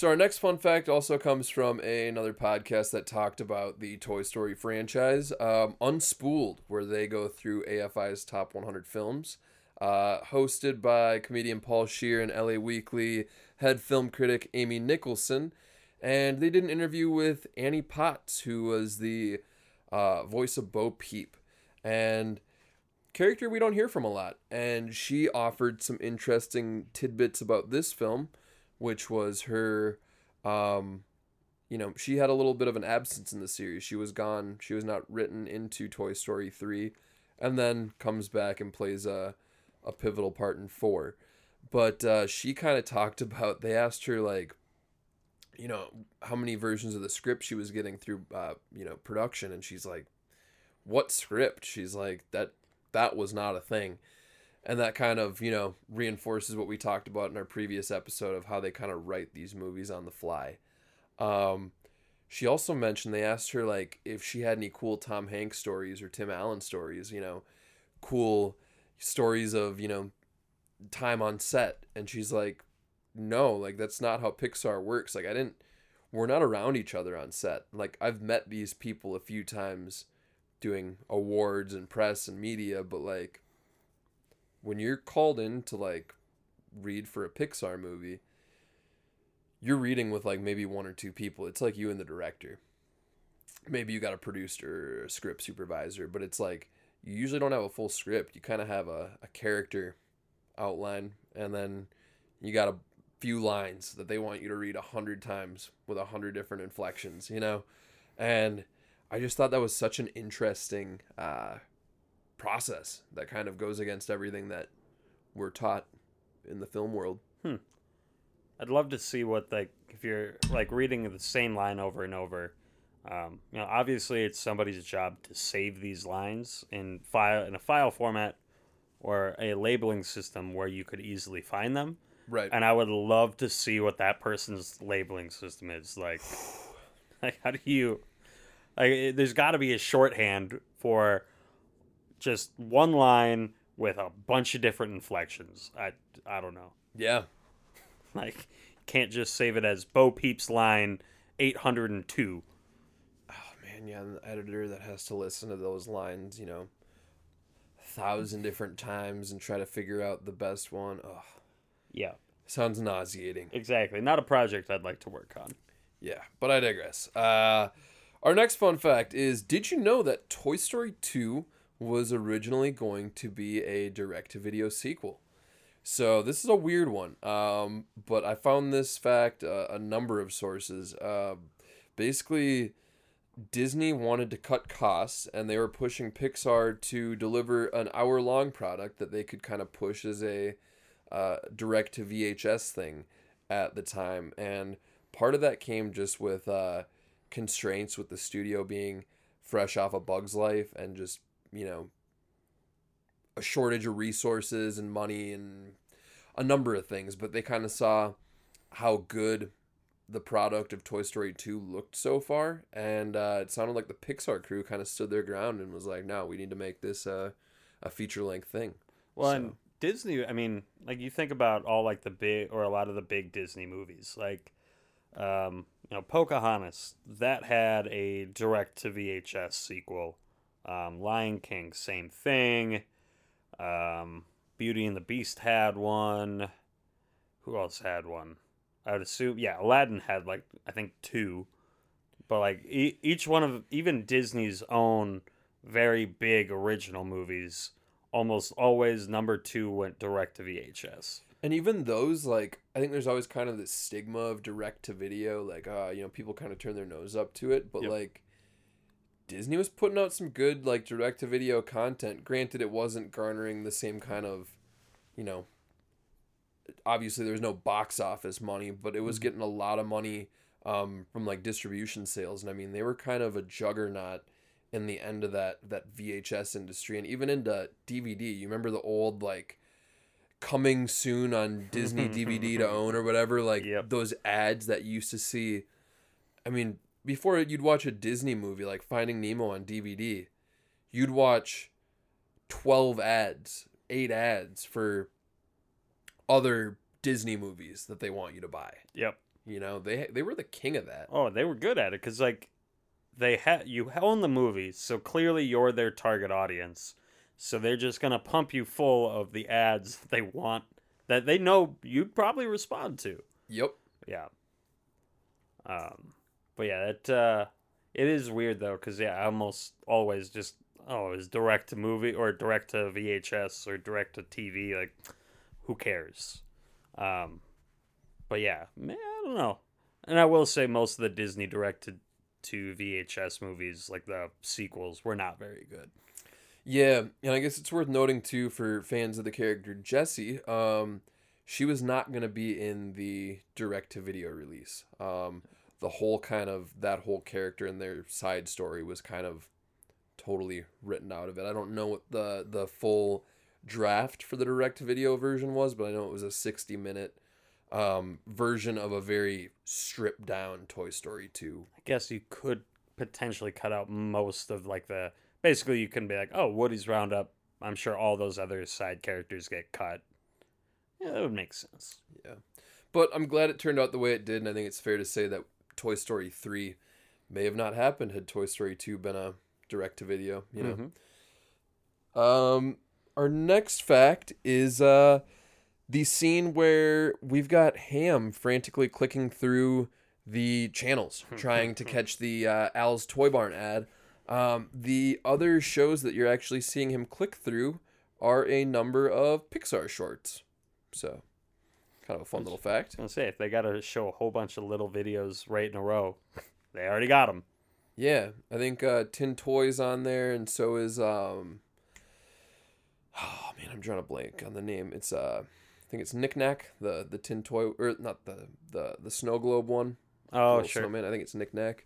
our next fun fact also comes from another podcast that talked about the Toy Story franchise, Unspooled, where they go through AFI's top 100 films, hosted by comedian Paul Scheer and LA Weekly head film critic Amy Nicholson. And they did an interview with Annie Potts, who was the voice of Bo Peep. And character we don't hear from a lot. And she offered some interesting tidbits about this film, which was her, you know, she had a little bit of an absence in the series. She was gone. She was not written into Toy Story 3 and then comes back and plays a pivotal part in 4. But she kind of talked about, they asked her, like, you know, how many versions of the script she was getting through, you know, production. And she's like, what script? She's like, that was not a thing. And that kind of, you know, reinforces what we talked about in our previous episode of how they kind of write these movies on the fly. She also mentioned they asked her, like, if she had any cool Tom Hanks stories or Tim Allen stories, you know, cool stories of, you know, time on set. And she's like, no, like, that's not how Pixar works. Like, we're not around each other on set. Like, I've met these people a few times doing awards and press and media, but, like, when you're called in to, like, read for a Pixar movie, you're reading with, like, maybe one or two people. It's like you and the director. Maybe you got a producer or a script supervisor, but it's like you usually don't have a full script. You kind of have a character outline, and then you got a few lines that they want you to read 100 times with 100 different inflections, you know? And I just thought that was such an interesting process that kind of goes against everything that we're taught in the film world. I'd love to see what, like, if you're, like, reading the same line over and over, you know, obviously it's somebody's job to save these lines in a file format or a labeling system where you could easily find them, right? And I would love to see what that person's labeling system is like. Like, how do you, like, there's got to be a shorthand for just one line with a bunch of different inflections. I don't know. Yeah. Like, can't just save it as Bo Peep's line 802. Oh, man, yeah, and the editor that has to listen to those lines, you know, 1,000 different times and try to figure out the best one. Ugh. Yeah. Sounds nauseating. Exactly. Not a project I'd like to work on. Yeah, but I digress. Our next fun fact is, did you know that Toy Story 2 was originally going to be a direct-to-video sequel? So this is a weird one, but I found this fact a number of sources. Basically, Disney wanted to cut costs, and they were pushing Pixar to deliver an hour-long product that they could kind of push as a direct-to-VHS thing at the time. And part of that came just with constraints with the studio being fresh off of Bug's Life and just, you know, a shortage of resources and money and a number of things. But they kind of saw how good the product of Toy Story 2 looked so far. And it sounded like the Pixar crew kind of stood their ground and was like, no, we need to make this a feature-length thing. Well, so. And Disney, I mean, like, you think about all, like, the big, or a lot of the big Disney movies. Like, you know, Pocahontas, that had a direct-to-VHS sequel. Lion King, same thing. Beauty and the Beast had one. Who else had one? I would assume, yeah, Aladdin had, like, I think 2. But, like, each one of, even Disney's own very big original movies, almost always number 2 went direct to VHS. And even those, like, I think there's always kind of this stigma of direct to video, like, you know, people kind of turn their nose up to it, but, yep. Like, Disney was putting out some good, like, direct-to-video content. Granted, it wasn't garnering the same kind of, you know, obviously there was no box office money, but it was getting a lot of money from like distribution sales. And I mean, they were kind of a juggernaut in the end of that VHS industry, and even into DVD. You remember the old like coming soon on Disney DVD to own or whatever, like those ads that you used to see. I mean, before you'd watch a Disney movie like Finding Nemo on DVD, you'd watch 12 ads, 8 ads for other Disney movies that they want you to buy. Yep. You know, they were the king of that. Oh, they were good at it, because like they had, you own the movies, so clearly you're their target audience. So they're just gonna pump you full of the ads they want, that they know you'd probably respond to. Yep. Yeah. But yeah, it is weird though, because yeah, I almost always just it was direct to movie or direct to VHS or direct to TV. Like, who cares? But yeah, man, I don't know. And I will say most of the Disney directed to VHS movies, like the sequels, were not very good. Yeah, and I guess it's worth noting too for fans of the character Jessie, she was not going to be in the direct to video release. The whole kind of that whole character and their side story was kind of totally written out of it. I don't know what the full draft for the direct video version was, but I know it was a 60-minute version of a very stripped down Toy Story 2. I guess you could potentially cut out most of like the, basically you can be like, oh, Woody's Roundup. I'm sure all those other side characters get cut. Yeah, that would make sense. Yeah. But I'm glad it turned out the way it did, and I think it's fair to say that Toy Story 3 may have not happened had Toy Story 2 been a direct-to-video, you know. Mm-hmm. Our next fact is the scene where we've got Ham frantically clicking through the channels, trying to catch the Al's Toy Barn ad. The other shows that you're actually seeing him click through are a number of Pixar shorts. So, kind of a fun little fact. I was going to say, if they got to show a whole bunch of little videos right in a row, they already got them. Yeah, I think Tin Toy's on there, and so is, oh man, I'm drawing a blank on the name. It's, I think it's Knick Knack, the Tin Toy, or not the Snow Globe one. Oh, sure. Snowman. I think it's Knick Knack.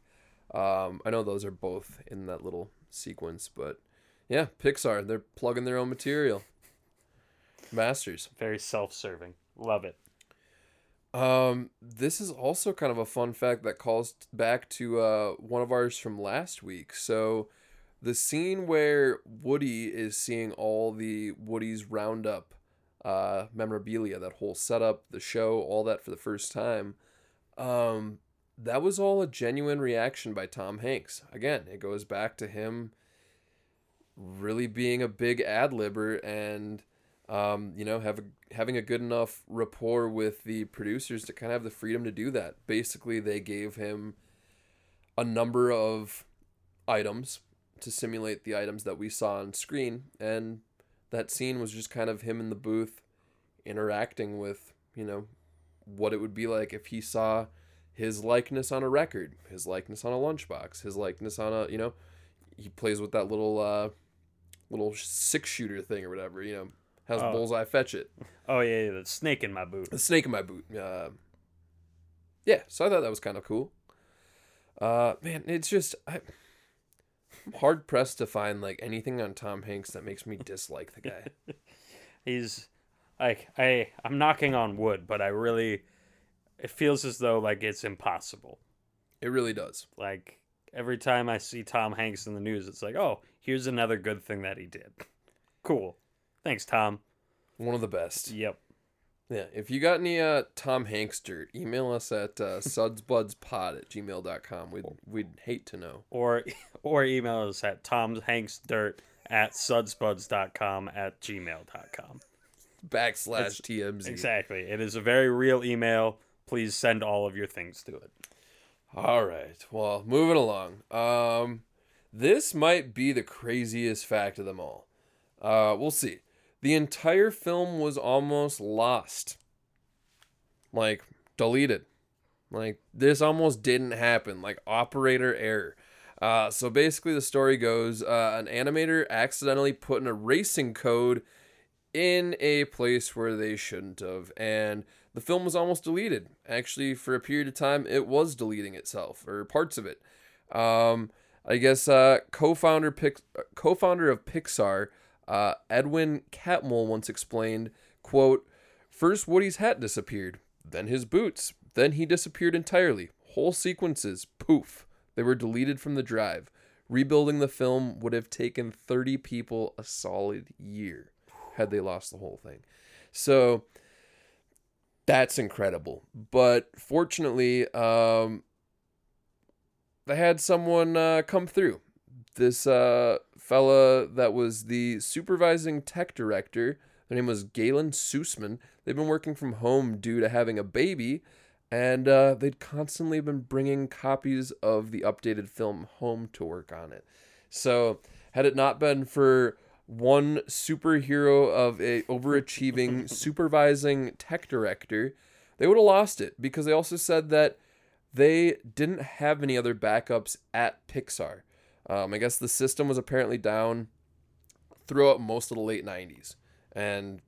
I know those are both in that little sequence, but yeah, Pixar, they're plugging their own material. Masters. Very self-serving. Love it. This is also kind of a fun fact that calls back to one of ours from last week. So the scene where Woody is seeing all the Woody's Roundup memorabilia, that whole setup, the show, all that for the first time, that was all a genuine reaction by Tom Hanks. Again, it goes back to him really being a big ad-libber and you know, having a good enough rapport with the producers to kind of have the freedom to do that. Basically, they gave him a number of items to simulate the items that we saw on screen, and that scene was just kind of him in the booth interacting with, you know, what it would be like if he saw his likeness on a record, his likeness on a lunchbox, his likeness on a, you know, he plays with that little 6-shooter thing or whatever, you know. How's Bullseye Fetch It? Oh, yeah, the snake in my boot. The snake in my boot. Yeah, so I thought that was kind of cool. Man, it's just... I'm hard-pressed to find, like, anything on Tom Hanks that makes me dislike the guy. He's... like, I'm knocking on wood, but I really... it feels as though, like, it's impossible. It really does. Like, every time I see Tom Hanks in the news, it's like, oh, here's another good thing that he did. Cool. Thanks, Tom. One of the best. Yep. Yeah. If you got any Tom Hanks dirt, email us at sudsbudspod@gmail.com. We'd hate to know. Or email us at tomhanksdirt@sudsbuds.com@gmail.com. /TMZ. Exactly. It is a very real email. Please send all of your things to it. All right. Well, moving along. This might be the craziest fact of them all. We'll see. The entire film was almost lost. Like, deleted. Like, this almost didn't happen. Like, operator error. So basically the story goes, an animator accidentally put an erasing code in a place where they shouldn't have, and the film was almost deleted. Actually, for a period of time, it was deleting itself, or parts of it. I guess co-founder of Pixar, Edwin Catmull, once explained, quote, "First Woody's hat disappeared, then his boots, then he disappeared entirely. Whole sequences, poof, they were deleted from the drive. Rebuilding the film would have taken 30 people a solid year had they lost the whole thing." So that's incredible. But fortunately, they had someone come through. This fella that was the supervising tech director, their name was Galen Sussman. They've been working from home due to having a baby, and they'd constantly been bringing copies of the updated film home to work on it. So had it not been for one superhero of a overachieving supervising tech director, they would have lost it, because they also said that they didn't have any other backups at Pixar. I guess the system was apparently down throughout most of the late 90s. And,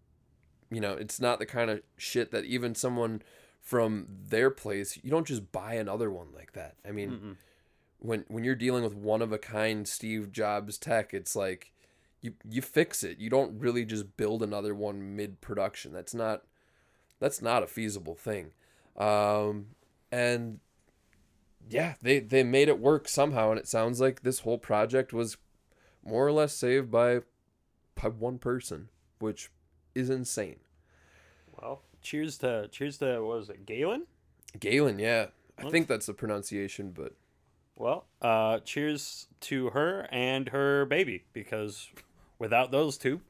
you know, it's not the kind of shit that even someone from their place, you don't just buy another one like that. I mean, when you're dealing with one-of-a-kind Steve Jobs tech, it's like, you fix it. You don't really just build another one mid-production. That's not a feasible thing. And yeah, they made it work somehow, and it sounds like this whole project was more or less saved by one person, which is insane. Well, cheers to what was it, Galen? Galen, yeah. I think that's the pronunciation, but well, cheers to her and her baby, because without those two,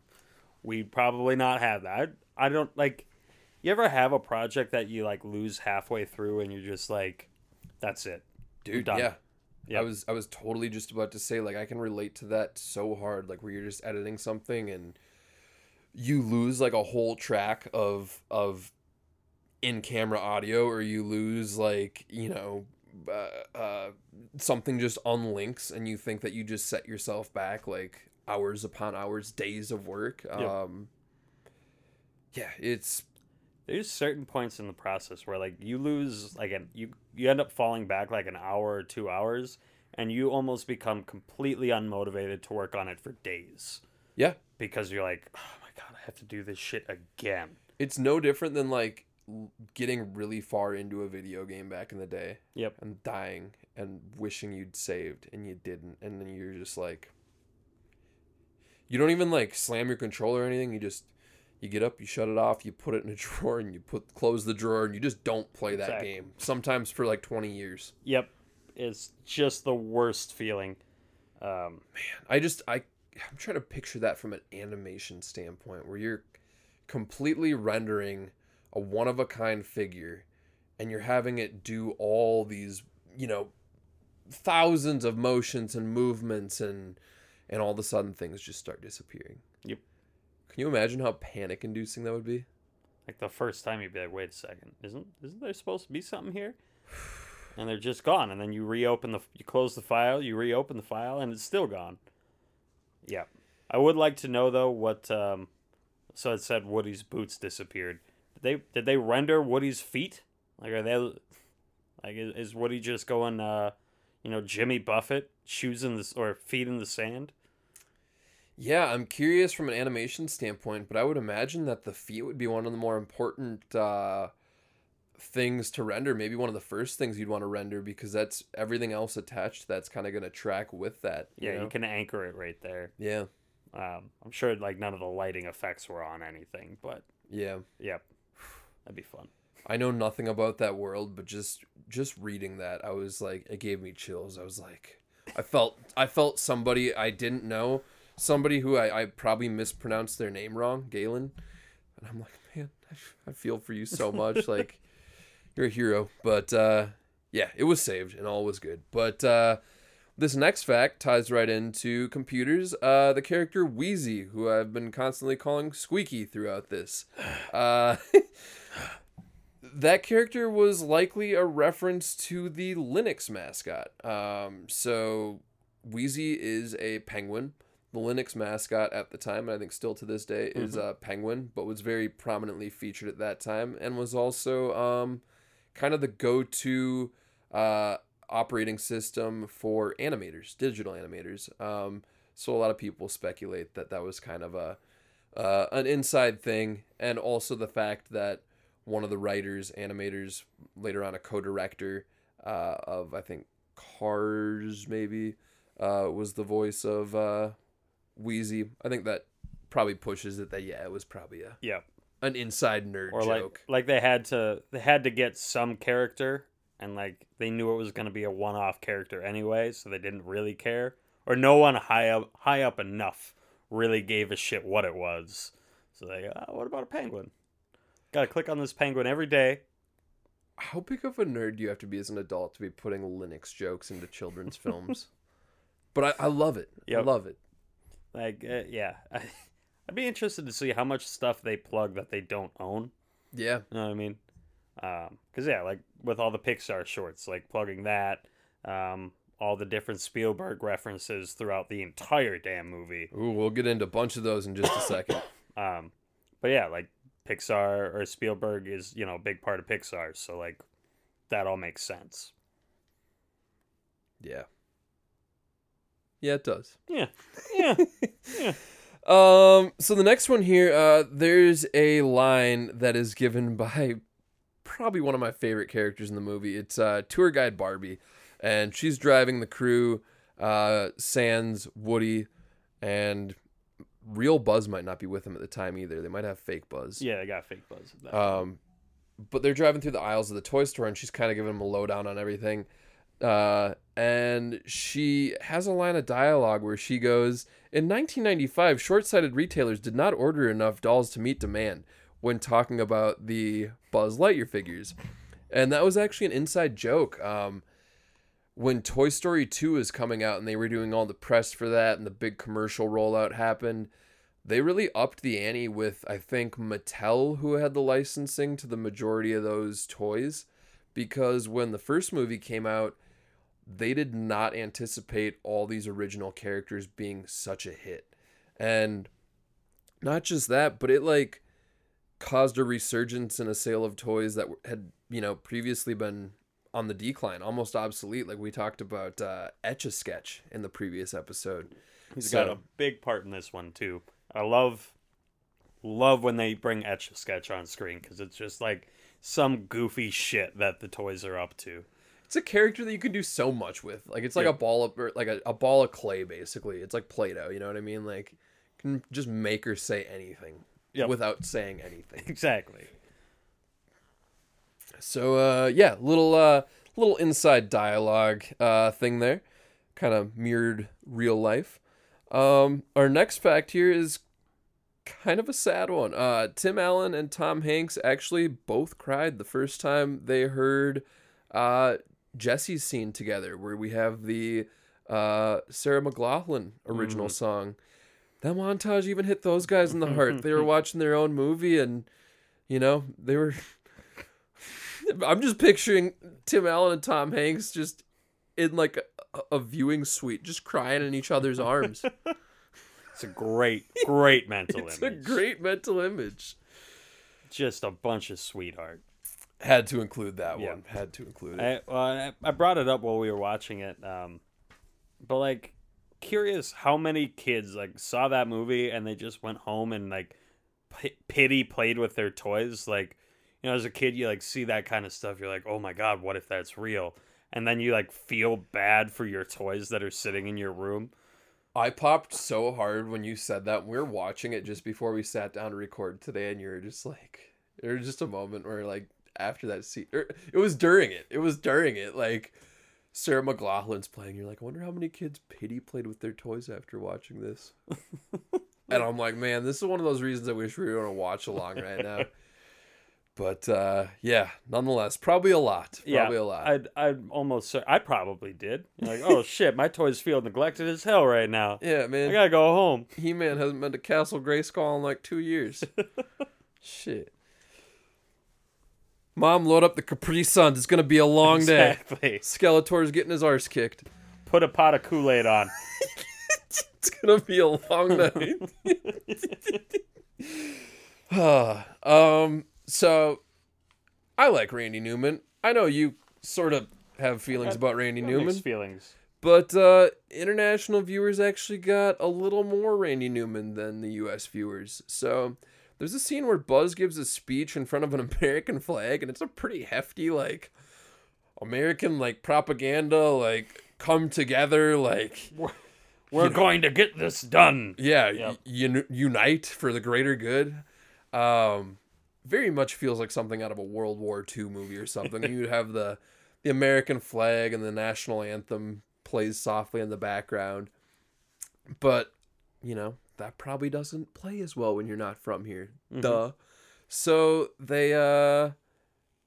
we'd probably not have that. I don't like. You ever have a project that you like lose halfway through and you're just like, that's it, dude? Done. Yeah, yep. I was totally just about to say, like, I can relate to that so hard. Like, where you're just editing something and you lose like a whole track of in camera audio, or you lose like, you know, something just unlinks, and you think that you just set yourself back like hours upon hours, days of work. Yep. Yeah, it's. There's certain points in the process where like you lose like you end up falling back like an hour or 2 hours, and you almost become completely unmotivated to work on it for days. Yeah, because you're like, oh my god, I have to do this shit again. It's no different than like getting really far into a video game back in the day. Yep. And dying and wishing you'd saved and you didn't, and then you're just like, you don't even like slam your controller or anything. You just. You get up, you shut it off, you put it in a drawer, and you close the drawer, and you just don't play that game. Sometimes for like 20 years. Yep. It's just the worst feeling. Man, I'm trying to picture that from an animation standpoint, where you're completely rendering a one-of-a-kind figure, and you're having it do all these, you know, thousands of motions and movements, and all of a sudden things just start disappearing. Yep. Can you imagine how panic-inducing that would be? Like, the first time you'd be like, wait a second, isn't there supposed to be something here? And they're just gone, and then you close the file, you reopen the file, and it's still gone. Yeah. I would like to know, though, what, so it said Woody's boots disappeared. Did they render Woody's feet? Like, are they, like, is Woody just going, you know, Jimmy Buffett, feet in the sand? Yeah, I'm curious from an animation standpoint, but I would imagine that the feet would be one of the more important things to render. Maybe one of the first things you'd want to render, because that's everything else attached that's kind of going to track with that. Yeah, you can anchor it right there. Yeah. I'm sure like none of the lighting effects were on anything, but... Yeah. Yeah, that'd be fun. I know nothing about that world, but just reading that, I was like, it gave me chills. I was like, I felt somebody I didn't know... Somebody who I probably mispronounced their name wrong, Galen. And I'm like, man, I feel for you so much. Like, you're a hero. But, yeah, it was saved and all was good. But this next fact ties right into computers. The character Wheezy, who I've been constantly calling Squeaky throughout this. That character was likely a reference to the Linux mascot. So Wheezy is a penguin The Linux mascot at the time, and I think still to this day, is a penguin, but was very prominently featured at that time and was also kind of the go-to operating system for animators, digital animators. So a lot of people speculate that that was kind of a an inside thing, and also the fact that one of the writers, animators, later on a co-director of, I think, Cars, maybe, was the voice of... Wheezy. I think that probably pushes it that it was probably an inside nerd or joke. Like they had to get some character, and like they knew it was going to be a one-off character anyway, so they didn't really care, or no one high up enough really gave a shit what it was. So they what about a penguin? Got to click on this penguin every day. How big of a nerd do you have to be as an adult to be putting Linux jokes into children's films? But I love it. Yep. I love it. Like, I'd be interested to see how much stuff they plug that they don't own. Yeah. You know what I mean? Because, like with all the Pixar shorts, like plugging that, all the different Spielberg references throughout the entire damn movie. Ooh, we'll get into a bunch of those in just a second. But, like Pixar or Spielberg is, a big part of Pixar. So, like, that all makes sense. Yeah. Yeah, it does. Yeah. So the next one here, there's a line that is given by probably one of my favorite characters in the movie. It's tour guide Barbie, and she's driving the crew, sans Woody, and real Buzz might not be with them at the time either. They might have fake Buzz. Yeah, they got fake Buzz. But they're driving through the aisles of the toy store, and she's kind of giving them a lowdown on everything. And she has a line of dialogue where she goes, in 1995, short-sighted retailers did not order enough dolls to meet demand when talking about the Buzz Lightyear figures. And that was actually an inside joke. When Toy Story 2 was coming out and they were doing all the press for that and the big commercial rollout happened, they really upped the ante with, I think, Mattel, who had the licensing to the majority of those toys. Because when the first movie came out, they did not anticipate all these original characters being such a hit. And not just that, but it like caused a resurgence in a sale of toys that had, previously been on the decline, almost obsolete. Like we talked about Etch-A-Sketch in the previous episode. He's got a big part in this one too. I love when they bring Etch-A-Sketch on screen, because it's just like some goofy shit that the toys are up to. It's a character that you can do so much with. Like it's like a ball of, or like a ball of clay, basically. It's like Play-Doh. You know what I mean? Like, you can just make her say anything without saying anything. Exactly. So little inside dialogue thing there, kind of mirrored real life. Our next fact here is kind of a sad one. Tim Allen and Tom Hanks actually both cried the first time they heard Jesse's scene together, where we have the Sarah McLachlan original song. That montage even hit those guys in the heart. They were watching their own movie, and they were I'm just picturing Tim Allen and Tom Hanks just in like a viewing suite, just crying in each other's arms. It's a great mental image. It's a great mental image. Just a bunch of sweethearts. Had to include that one. Yeah. Had to include it. I brought it up while we were watching it. But, like, curious how many kids, like, saw that movie and they just went home and, like, played with their toys. Like, as a kid, you, like, see that kind of stuff. You're like, oh, my God, what if that's real? And then you, like, feel bad for your toys that are sitting in your room. I popped so hard when you said that. We were watching it just before we sat down to record today, and you were just, like, there was just a moment where, like, after that scene, it was during it, like Sarah McLachlan's playing, you're like, I wonder how many kids played with their toys after watching this. And I'm like, man, this is one of those reasons I wish we were on a watch along right now. But nonetheless, probably a lot. I probably did. Like, oh shit, my toys feel neglected as hell right now. Yeah, man, I gotta go home. He-Man hasn't been to Castle Grayskull in like 2 years. Shit. Mom, load up the Capri Suns. It's going to be a long day. Skeletor's getting his arse kicked. Put a pot of Kool-Aid on. It's going to be a long night. So I like Randy Newman. I know you sort of have feelings about Randy Newman. Feelings. But international viewers actually got a little more Randy Newman than the U.S. viewers. So there's a scene where Buzz gives a speech in front of an American flag, and it's a pretty hefty, like, American, like, propaganda, like, come together, like... We're going to get this done. Yeah, yep. Unite for the greater good. Very much feels like something out of a World War II movie or something. You'd have the American flag and the national anthem plays softly in the background. But, you know, that probably doesn't play as well when you're not from here. Mm-hmm. Duh. So they,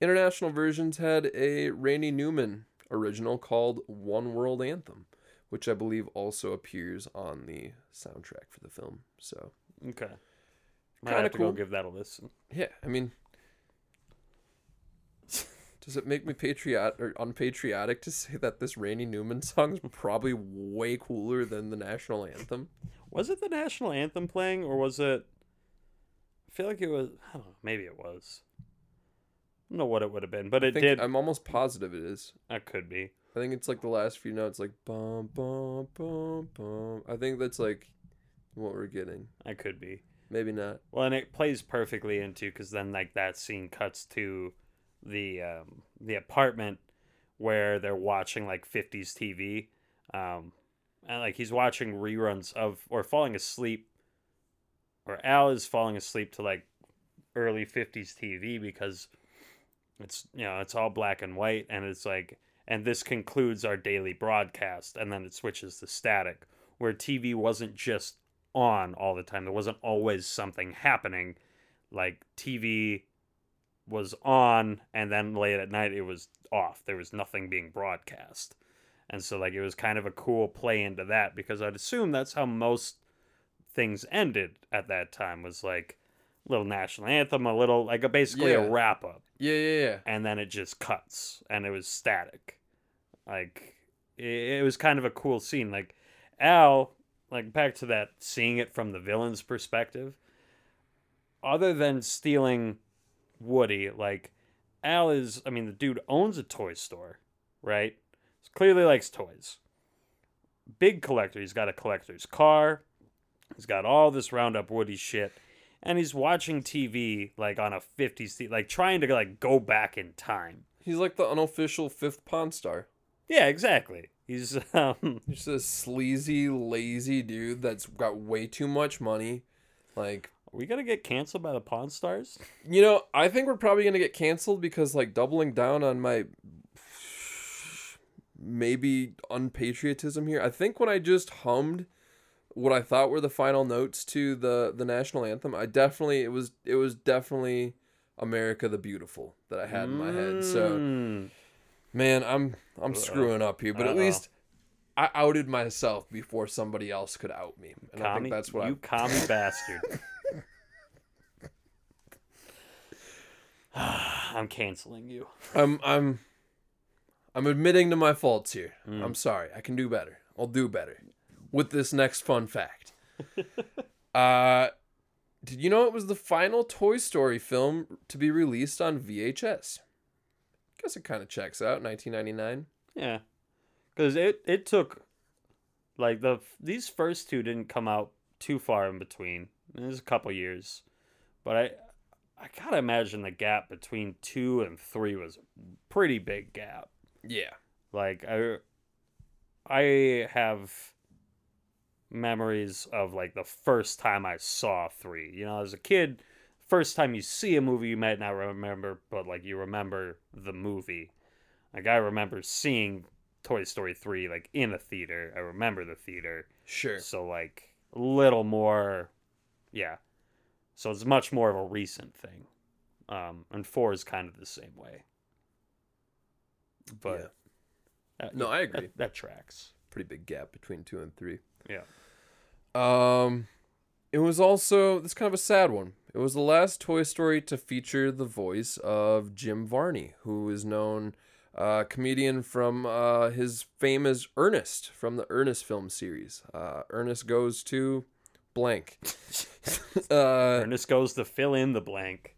international versions had a Randy Newman original called One World Anthem, which I believe also appears on the soundtrack for the film. So okay, might have to go give that a listen. Yeah, I mean, does it make me unpatriotic to say that this Randy Newman song is probably way cooler than the national anthem? Was it the national anthem playing, or was it? I feel like it was. I don't know. Maybe it was. I don't know what it would have been, but I think I'm almost positive it is. That could be. I think it's like the last few notes, like bum bum bum bum. I think that's like what we're getting. I could be, maybe not. Well, and it plays perfectly into, because then like that scene cuts to the apartment where they're watching like 50s TV, and like he's watching reruns of or falling asleep, or Al is falling asleep to like early 50s TV because it's, you know, it's all black and white, and it's like. And this concludes our daily broadcast. And then it switches to static, where TV wasn't just on all the time. There wasn't always something happening. Like, TV was on, and then late at night it was off. There was nothing being broadcast. And so, like, it was kind of a cool play into that, because I'd assume that's how most things ended at that time, was, like, a little national anthem, a little, like, basically a wrap-up. Yeah. And then it just cuts, and it was static. Like, it was kind of a cool scene. Like, Al, like, back to that, seeing it from the villain's perspective, other than stealing Woody, like, Al is, I mean, the dude owns a toy store, right? So clearly likes toys. Big collector. He's got a collector's car. He's got all this Roundup Woody shit. And he's watching TV, like, on a 50s TV, like, trying to, like, go back in time. He's like the unofficial fifth Pawn Star. Yeah, exactly. He's just a sleazy, lazy dude that's got way too much money. Like... Are we going to get canceled by the Pawn Stars? You know, I think we're probably going to get canceled because, like, doubling down on my... maybe unpatriotism here. I think when I just hummed... what I thought were the final notes to the national anthem, it was definitely America the Beautiful that I had in my head. So, man, I'm screwing up here, but at least I outed myself before somebody else could out me, and I think that's what you commie bastard. I'm canceling you. I'm admitting to my faults here. I'm sorry. I can do better. I'll do better. With this next fun fact. Did you know it was the final Toy Story film to be released on VHS? I guess it kind of checks out, 1999. Yeah. Because it took... like, these first two didn't come out too far in between. It was a couple years. But I gotta imagine the gap between 2 and 3 was a pretty big gap. Yeah. Like, I have... memories of like the first time I saw 3. You know, as a kid, first time you see a movie you might not remember, but like you remember the movie. Like I remember seeing Toy Story 3 like in a theater. I remember the theater. Sure. So like a little more, yeah. So it's much more of a recent thing. And 4 is kind of the same way. But yeah. No, I agree. That tracks. Pretty big gap between 2 and 3. Yeah. It was also, this is kind of a sad one. It was the last Toy Story to feature the voice of Jim Varney, who is known comedian from his fame as Ernest from the Ernest film series. Ernest goes to blank. Ernest goes to fill in the blank.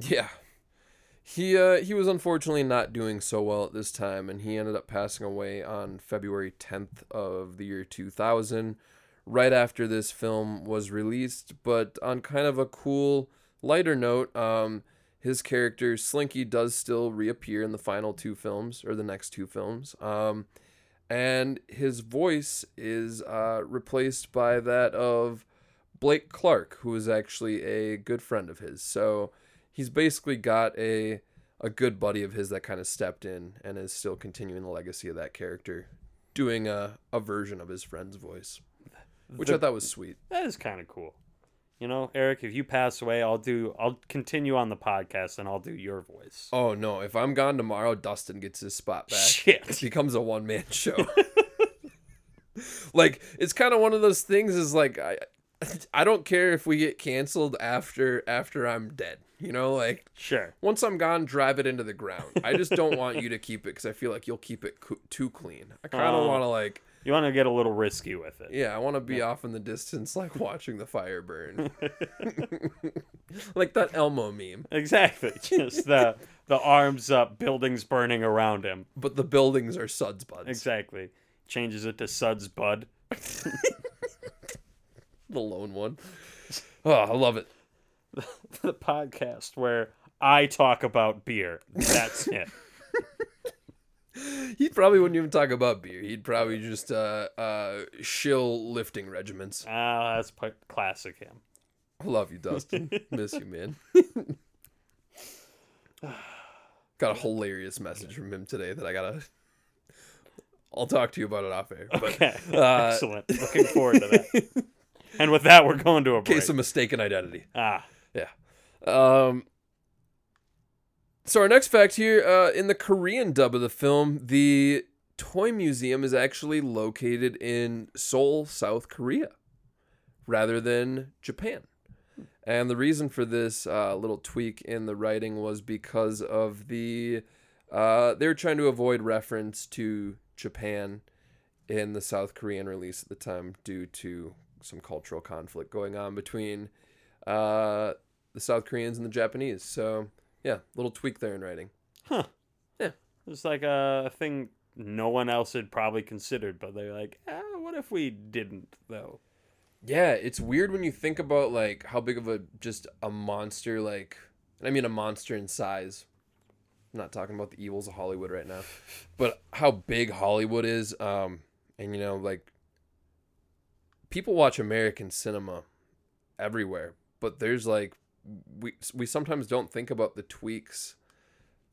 Yeah. He was unfortunately not doing so well at this time, and he ended up passing away on February 10th of the year 2000, right after this film was released. But on kind of a cool, lighter note, his character Slinky does still reappear in the final two films, or the next two films, and his voice is replaced by that of Blake Clark, who is actually a good friend of his. So he's basically got a good buddy of his that kind of stepped in and is still continuing the legacy of that character, doing a version of his friend's voice, which I thought was sweet. That is kind of cool. You know, Eric, if you pass away, I'll continue on the podcast and I'll do your voice. Oh no, if I'm gone tomorrow, Dustin gets his spot back. Shit. It becomes a one-man show. Like, it's kind of one of those things is like, I don't care if we get canceled after I'm dead, you know, like, sure. Once I'm gone, drive it into the ground. I just don't want you to keep it because I feel like you'll keep it too clean. I kind of want to, like, you want to get a little risky with it. Yeah, I want to be off in the distance, like watching the fire burn, like that Elmo meme. Exactly, just the arms up, buildings burning around him, but the buildings are Suds Buds. Exactly, changes it to Suds Bud. The lone one. Oh, I love it. The podcast where I talk about beer. That's it. He probably wouldn't even talk about beer. He'd probably just shill lifting regiments. Ah, that's classic him. I love you, Dustin. Miss you, man. Got a hilarious message from him today that I'll talk to you about it off air. But, okay. Excellent. Looking forward to that. And with that, we're going to a break. Case of mistaken identity. Ah. Yeah. So our next fact here, in the Korean dub of the film, the toy museum is actually located in Seoul, South Korea, rather than Japan. And the reason for this little tweak in the writing was because of they were trying to avoid reference to Japan in the South Korean release at the time due to some cultural conflict going on between the South Koreans and the Japanese. So, yeah, little tweak there in writing. Huh. Yeah. It's like a thing no one else had probably considered, but they're like, what if we didn't, though? Yeah, it's weird when you think about, like, how big of a monster, like, I mean a monster in size. I'm not talking about the evils of Hollywood right now, but how big Hollywood is, and, you know, like, people watch American cinema everywhere, but there's like we sometimes don't think about the tweaks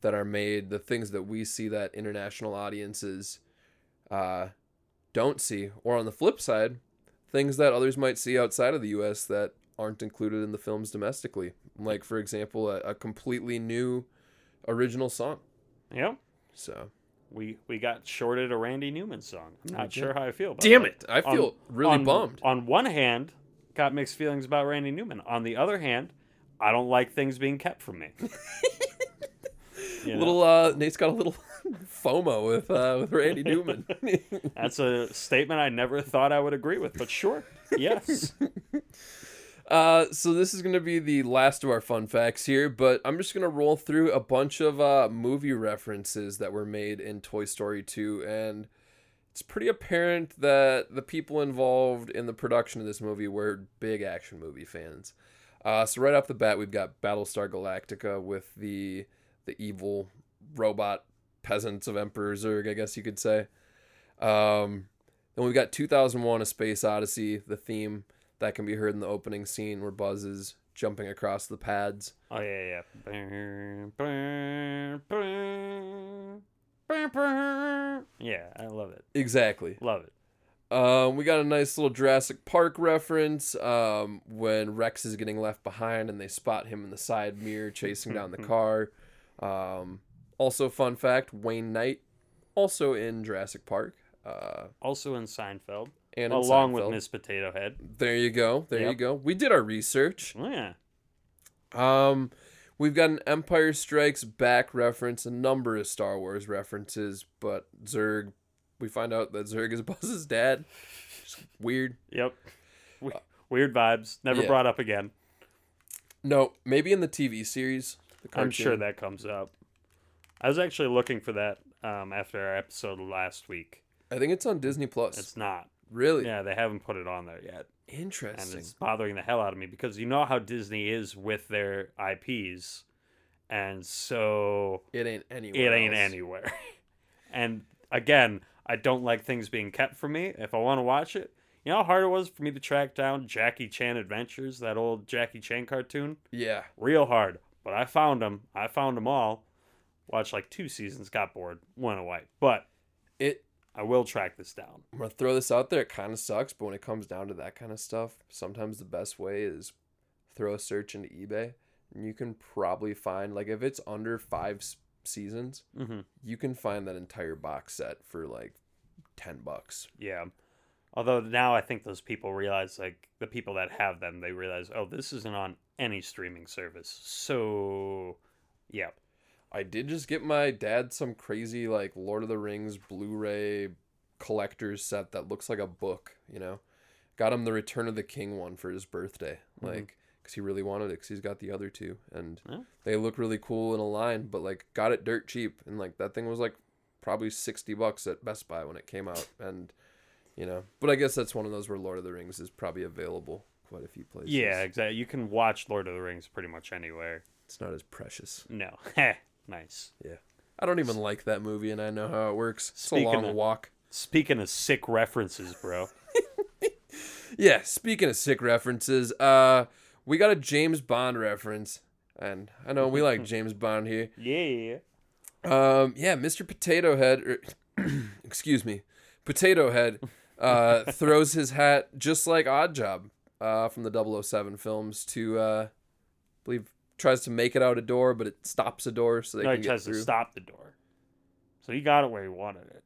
that are made, the things that we see that international audiences don't see, or on the flip side, things that others might see outside of the U.S. that aren't included in the films domestically. Like, for example, a completely new original song. Yeah. So We got shorted a Randy Newman song. I'm not sure how I feel about it. Damn it. I feel really bummed. On one hand, got mixed feelings about Randy Newman. On the other hand, I don't like things being kept from me. Nate's got a little FOMO with Randy Newman. That's a statement I never thought I would agree with, but sure. Yes. So this is going to be the last of our fun facts here, but I'm just going to roll through a bunch of movie references that were made in Toy Story 2, and it's pretty apparent that the people involved in the production of this movie were big action movie fans. So right off the bat, we've got Battlestar Galactica with the evil robot peasants of Emperor Zurg, I guess you could say. Then we've got 2001: A Space Odyssey, the theme that can be heard in the opening scene where Buzz is jumping across the pads. Oh, yeah, yeah. Yeah, I love it. Exactly. Love it. We got a nice little Jurassic Park reference when Rex is getting left behind and they spot him in the side mirror chasing down the car. Also, fun fact, Wayne Knight, also in Jurassic Park. Also in Seinfeld. And along with Miss Potato Head. There you go. There you go. We did our research. Oh, yeah. We've got an Empire Strikes Back reference, a number of Star Wars references, but Zurg, we find out that Zurg is Buzz's dad. Just weird. Yep. Weird vibes. Never brought up again. No, maybe in the TV series. I'm sure that comes up. I was actually looking for that after our episode last week. I think it's on Disney+. It's not. Really? Yeah, they haven't put it on there yet. Interesting. And it's bothering the hell out of me because you know how Disney is with their IPs, and so it ain't anywhere. And again, I don't like things being kept from me. If I want to watch it, you know how hard it was for me to track down Jackie Chan Adventures, that old Jackie Chan cartoon? Yeah, real hard. But I found them. I found them all. Watched like 2 seasons, got bored, went away. But I will track this down. I'm going to throw this out there. It kind of sucks, but when it comes down to that kind of stuff, sometimes the best way is throw a search into eBay, and you can probably find, like, if it's under 5 seasons, you can find that entire box set for, like, $10. Yeah. Although now I think those people realize, like, the people that have them, they realize, oh, this isn't on any streaming service. So, yeah. I did just get my dad some crazy, like, Lord of the Rings Blu-ray collector's set that looks like a book, you know? Got him the Return of the King one for his birthday, like, because he really wanted it, because he's got the other two, and they look really cool in a line, but, like, got it dirt cheap, and, like, that thing was, like, probably $60 at Best Buy when it came out, and, you know, but I guess that's one of those where Lord of the Rings is probably available quite a few places. Yeah, exactly. You can watch Lord of the Rings pretty much anywhere. It's not as precious. No. Nice. Yeah. I don't even like that movie, and I know how it works. It's a long walk. Speaking of sick references, bro. Yeah, speaking of sick references, we got a James Bond reference, and I know we like James Bond here. Yeah. Yeah, Mr. Potato Head, excuse me, Potato Head throws his hat just like Oddjob from the 007 films to, I believe, tries to make it out a door, but it stops a door, so they can get through. No, he tries to stop the door. So he got it where he wanted it.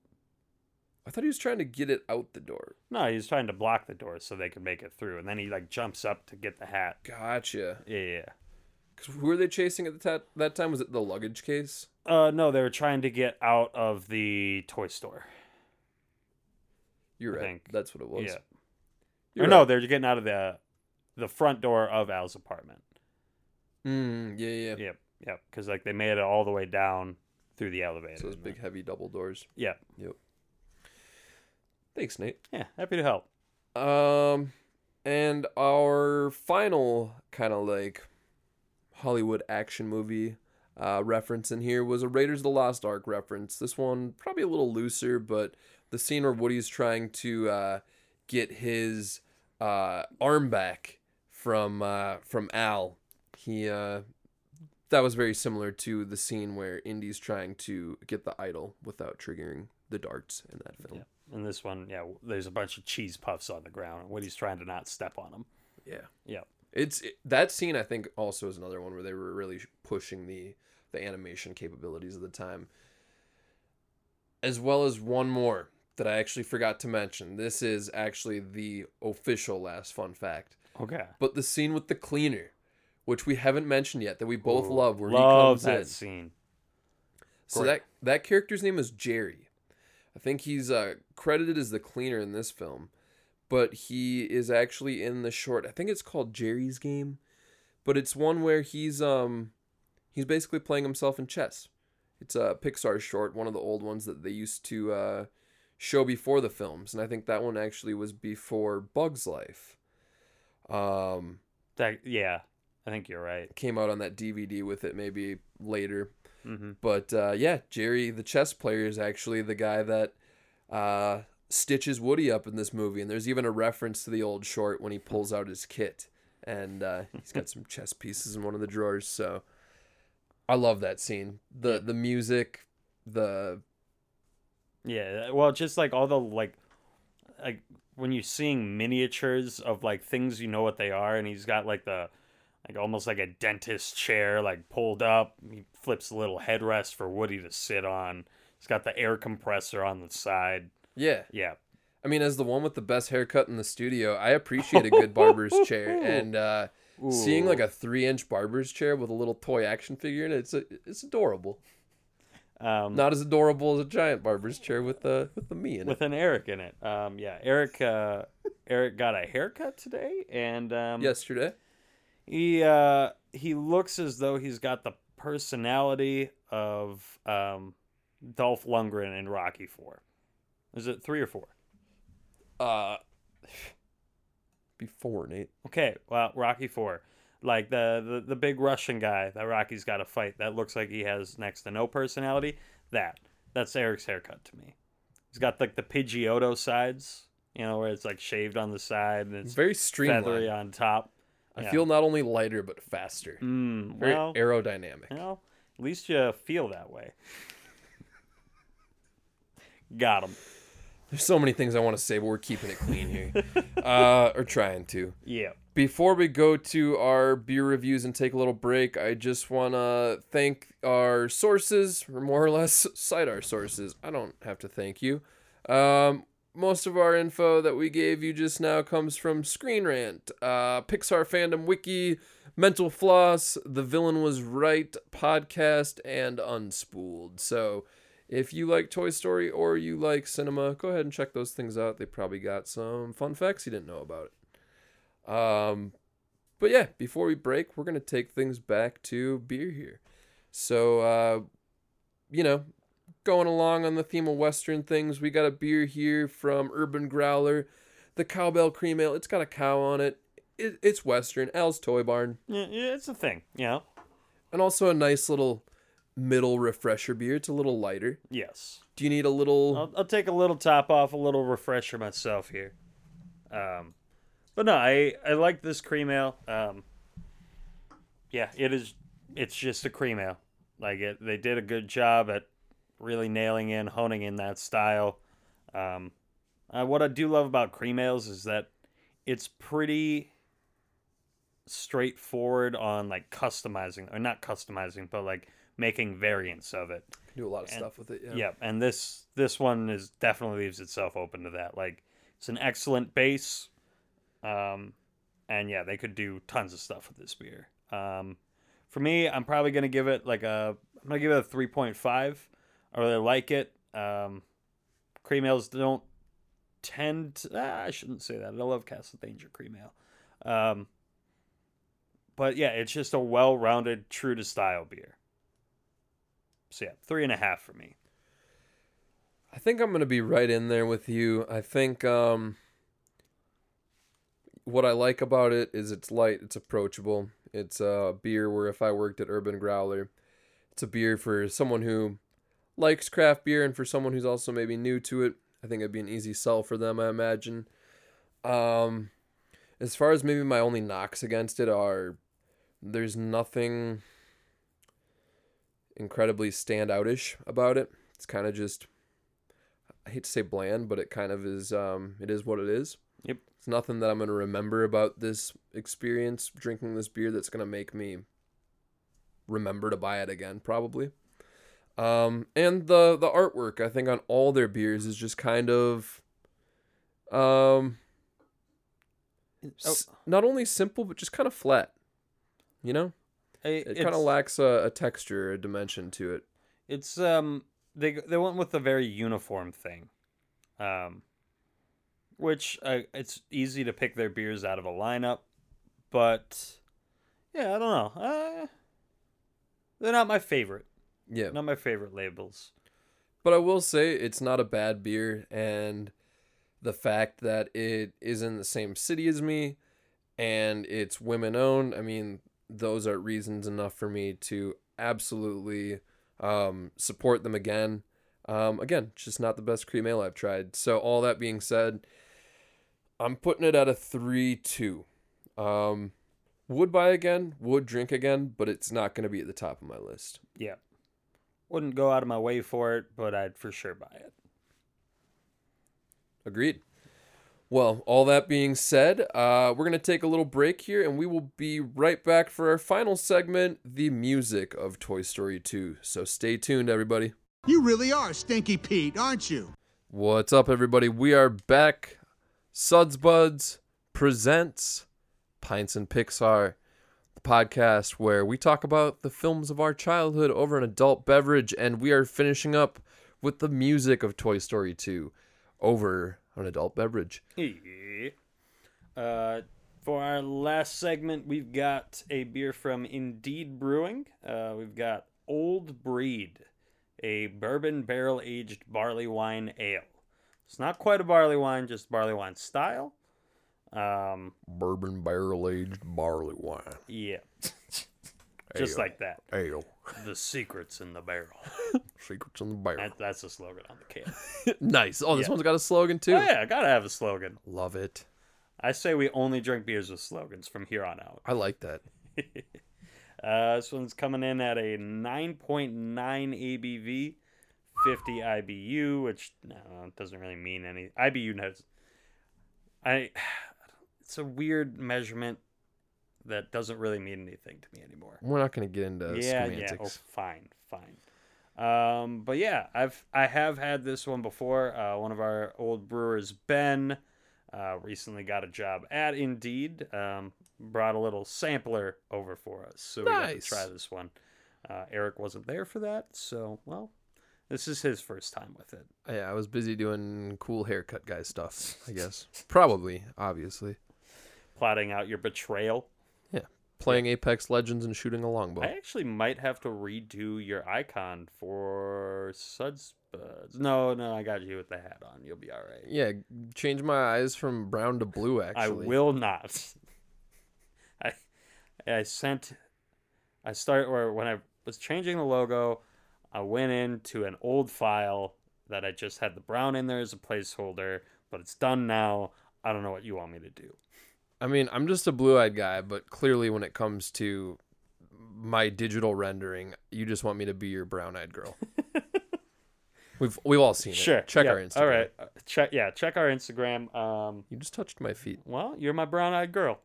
I thought he was trying to get it out the door. No, he was trying to block the door so they could make it through, and then he, like, jumps up to get the hat. Gotcha. Yeah. Because who were they chasing at that time? Was it the luggage case? No, they were trying to get out of the toy store. You're right. I think. That's what it was. Yeah. You're right. No, they were getting out of the front door of Al's apartment. Yeah. Because like they made it all the way down through the elevator. So those big heavy double doors. Yeah. Yep. Thanks, Nate. Yeah, happy to help. And our final kind of like Hollywood action movie reference in here was a Raiders of the Lost Ark reference. This one probably a little looser, but the scene where Woody's trying to get his arm back from Al. That was very similar to the scene where Indy's trying to get the idol without triggering the darts in that film. Yeah. And this one, yeah, there's a bunch of cheese puffs on the ground. Woody's trying to not step on them. Yeah. Yeah. That scene, I think, also is another one where they were really pushing the animation capabilities of the time. As well as one more that I actually forgot to mention. This is actually the official last fun fact. Okay. But the scene with the cleaner, which we haven't mentioned yet, that we both love, where he comes in. Love that scene. So great. that character's name is Jerry. I think he's credited as the cleaner in this film, but he is actually in the short. I think it's called Jerry's Game, but it's one where he's basically playing himself in chess. It's a Pixar short, one of the old ones that they used to show before the films, and I think that one actually was before Bug's Life. I think you're right. Came out on that DVD with it maybe later. Mm-hmm. But Jerry, the chess player, is actually the guy that stitches Woody up in this movie. And there's even a reference to the old short when he pulls out his kit. And he's got some chess pieces in one of the drawers. So I love that scene. The music, Yeah, well, just like all the like when you're seeing miniatures of like things, you know what they are. And he's got like the... Like almost like a dentist chair, like pulled up. He flips a little headrest for Woody to sit on. He's got the air compressor on the side. Yeah. Yeah. I mean, as the one with the best haircut in the studio, I appreciate a good barber's chair. And Ooh. Seeing like a 3-inch barber's chair with a little toy action figure in it, it's adorable. Not as adorable as a giant barber's chair with the me in it. With an Eric in it. Yeah, Eric got a haircut today and yesterday. He looks as though he's got the personality of Dolph Lundgren in Rocky Four. Is it 3 or 4? Be 4, Nate. Okay, well, Rocky Four. Like the big Russian guy that Rocky's got to fight that looks like he has next to no personality. That's Eric's haircut to me. He's got like the Pidgeotto sides, you know, where it's like shaved on the side and it's very streamlined, feathery on top. I feel not only lighter but faster. Very aerodynamic. Well, at least you feel that way. Got him. There's so many things I want to say, but we're keeping it clean here. Or trying to. Yeah. Before we go to our beer reviews and take a little break, I just want to thank our sources, or more or less, cite our sources. I don't have to thank you. Most of our info that we gave you just now comes from Screen Rant, Pixar Fandom Wiki, Mental Floss, The Villain Was Right podcast, and Unspooled. So... if you like Toy Story or you like cinema, go ahead and check those things out. They probably got some fun facts you didn't know about it. But yeah, before we break, we're going to take things back to beer here. So, going along on the theme of Western things, we got a beer here from Urban Growler, the Cowbell Cream Ale. It's got a cow on it. It's Western. Al's Toy Barn. Yeah, it's a thing, you know. And also a nice little... middle refresher beer. It's a little lighter. Yes. Do you need a little... I'll take a little top off, a little refresher myself here. But no, I like this cream ale. Yeah, it's just a cream ale. Like they did a good job at really honing in that style. What I do love about cream ales is that it's pretty straightforward on like customizing, or not customizing, but like making variants of it. Do a lot of stuff with it. Yeah. And this one is definitely leaves itself open to that. Like it's an excellent base. And yeah, they could do tons of stuff with this beer. For me, I'm probably going to give it a 3.5. I really like it. Cream ales don't tend to, I shouldn't say that. I love Castle Danger cream ale. But yeah, it's just a well-rounded, true to style beer. So yeah, 3.5 for me. I think I'm going to be right in there with you. I think what I like about it is it's light, it's approachable. It's a beer where if I worked at Urban Growler, it's a beer for someone who likes craft beer and for someone who's also maybe new to it. I think it'd be an easy sell for them, I imagine. As far as maybe my only knocks against it are there's nothing... incredibly standout-ish about it. It's kind of just, I hate to say bland, but it kind of is, it is what it is. Yep. It's nothing that I'm going to remember about this experience drinking this beer that's going to make me remember to buy it again, probably. And the artwork, I think, on all their beers is just kind of not only simple, but just kind of flat, you know? It kind of lacks a texture, a dimension to it. It's they went with a very uniform thing, which it's easy to pick their beers out of a lineup, but yeah, I don't know. They're not my favorite. Yeah, not my favorite labels. But I will say it's not a bad beer, and the fact that it is in the same city as me, and it's women owned. I mean. Those are reasons enough for me to absolutely support them again. Again, it's just not the best cream ale I've tried. So all that being said, I'm putting it at a 3.2. Would buy again, would drink again, but it's not going to be at the top of my list. Yeah. Wouldn't go out of my way for it, but I'd for sure buy it. Agreed. Well, all that being said, we're going to take a little break here, and we will be right back for our final segment, the music of Toy Story 2. So stay tuned, everybody. You really are Stinky Pete, aren't you? What's up, everybody? We are back. Suds Buds presents Pints and Pixar. the podcast where we talk about the films of our childhood over an adult beverage, and we are finishing up with the music of Toy Story 2 over an adult beverage. Yeah. For our last segment, we've got a beer from Indeed Brewing. We've got Old Breed, a bourbon barrel-aged barley wine ale. It's not quite a barley wine, just barley wine style. Bourbon barrel-aged barley wine. Yeah. Just ale. Like that. Ale. The secret's in the barrel. Secret's in the barrel. That's the slogan on the can. Nice. Oh, this one's got a slogan, too. Oh, yeah. I gotta have a slogan. Love it. I say we only drink beers with slogans from here on out. I like that. This one's coming in at a 9.9 ABV, 50 IBU, which doesn't really mean any. IBU knows. It's a weird measurement that doesn't really mean anything to me anymore. We're not going to get into semantics. Yeah, fine. But yeah, I have had this one before. One of our old brewers, Ben, recently got a job at Indeed. Brought a little sampler over for us, so nice. We got to try this one. Eric wasn't there for that, so this is his first time with it. Yeah, I was busy doing cool haircut guy stuff, I guess. Probably, obviously. Plotting out your betrayal. Yeah, playing Apex Legends and shooting a longbow. I actually might have to redo your icon for Suds Buds. No, I got you with the hat on. You'll be all right. Yeah, change my eyes from brown to blue, actually. I will not. When I was changing the logo, I went into an old file that I just had the brown in there as a placeholder, but it's done now. I don't know what you want me to do. I mean, I'm just a blue-eyed guy, but clearly when it comes to my digital rendering, you just want me to be your brown-eyed girl. We've all seen it. Sure. Check our Instagram. All right. Check our Instagram. You just touched my feet. Well, you're my brown-eyed girl.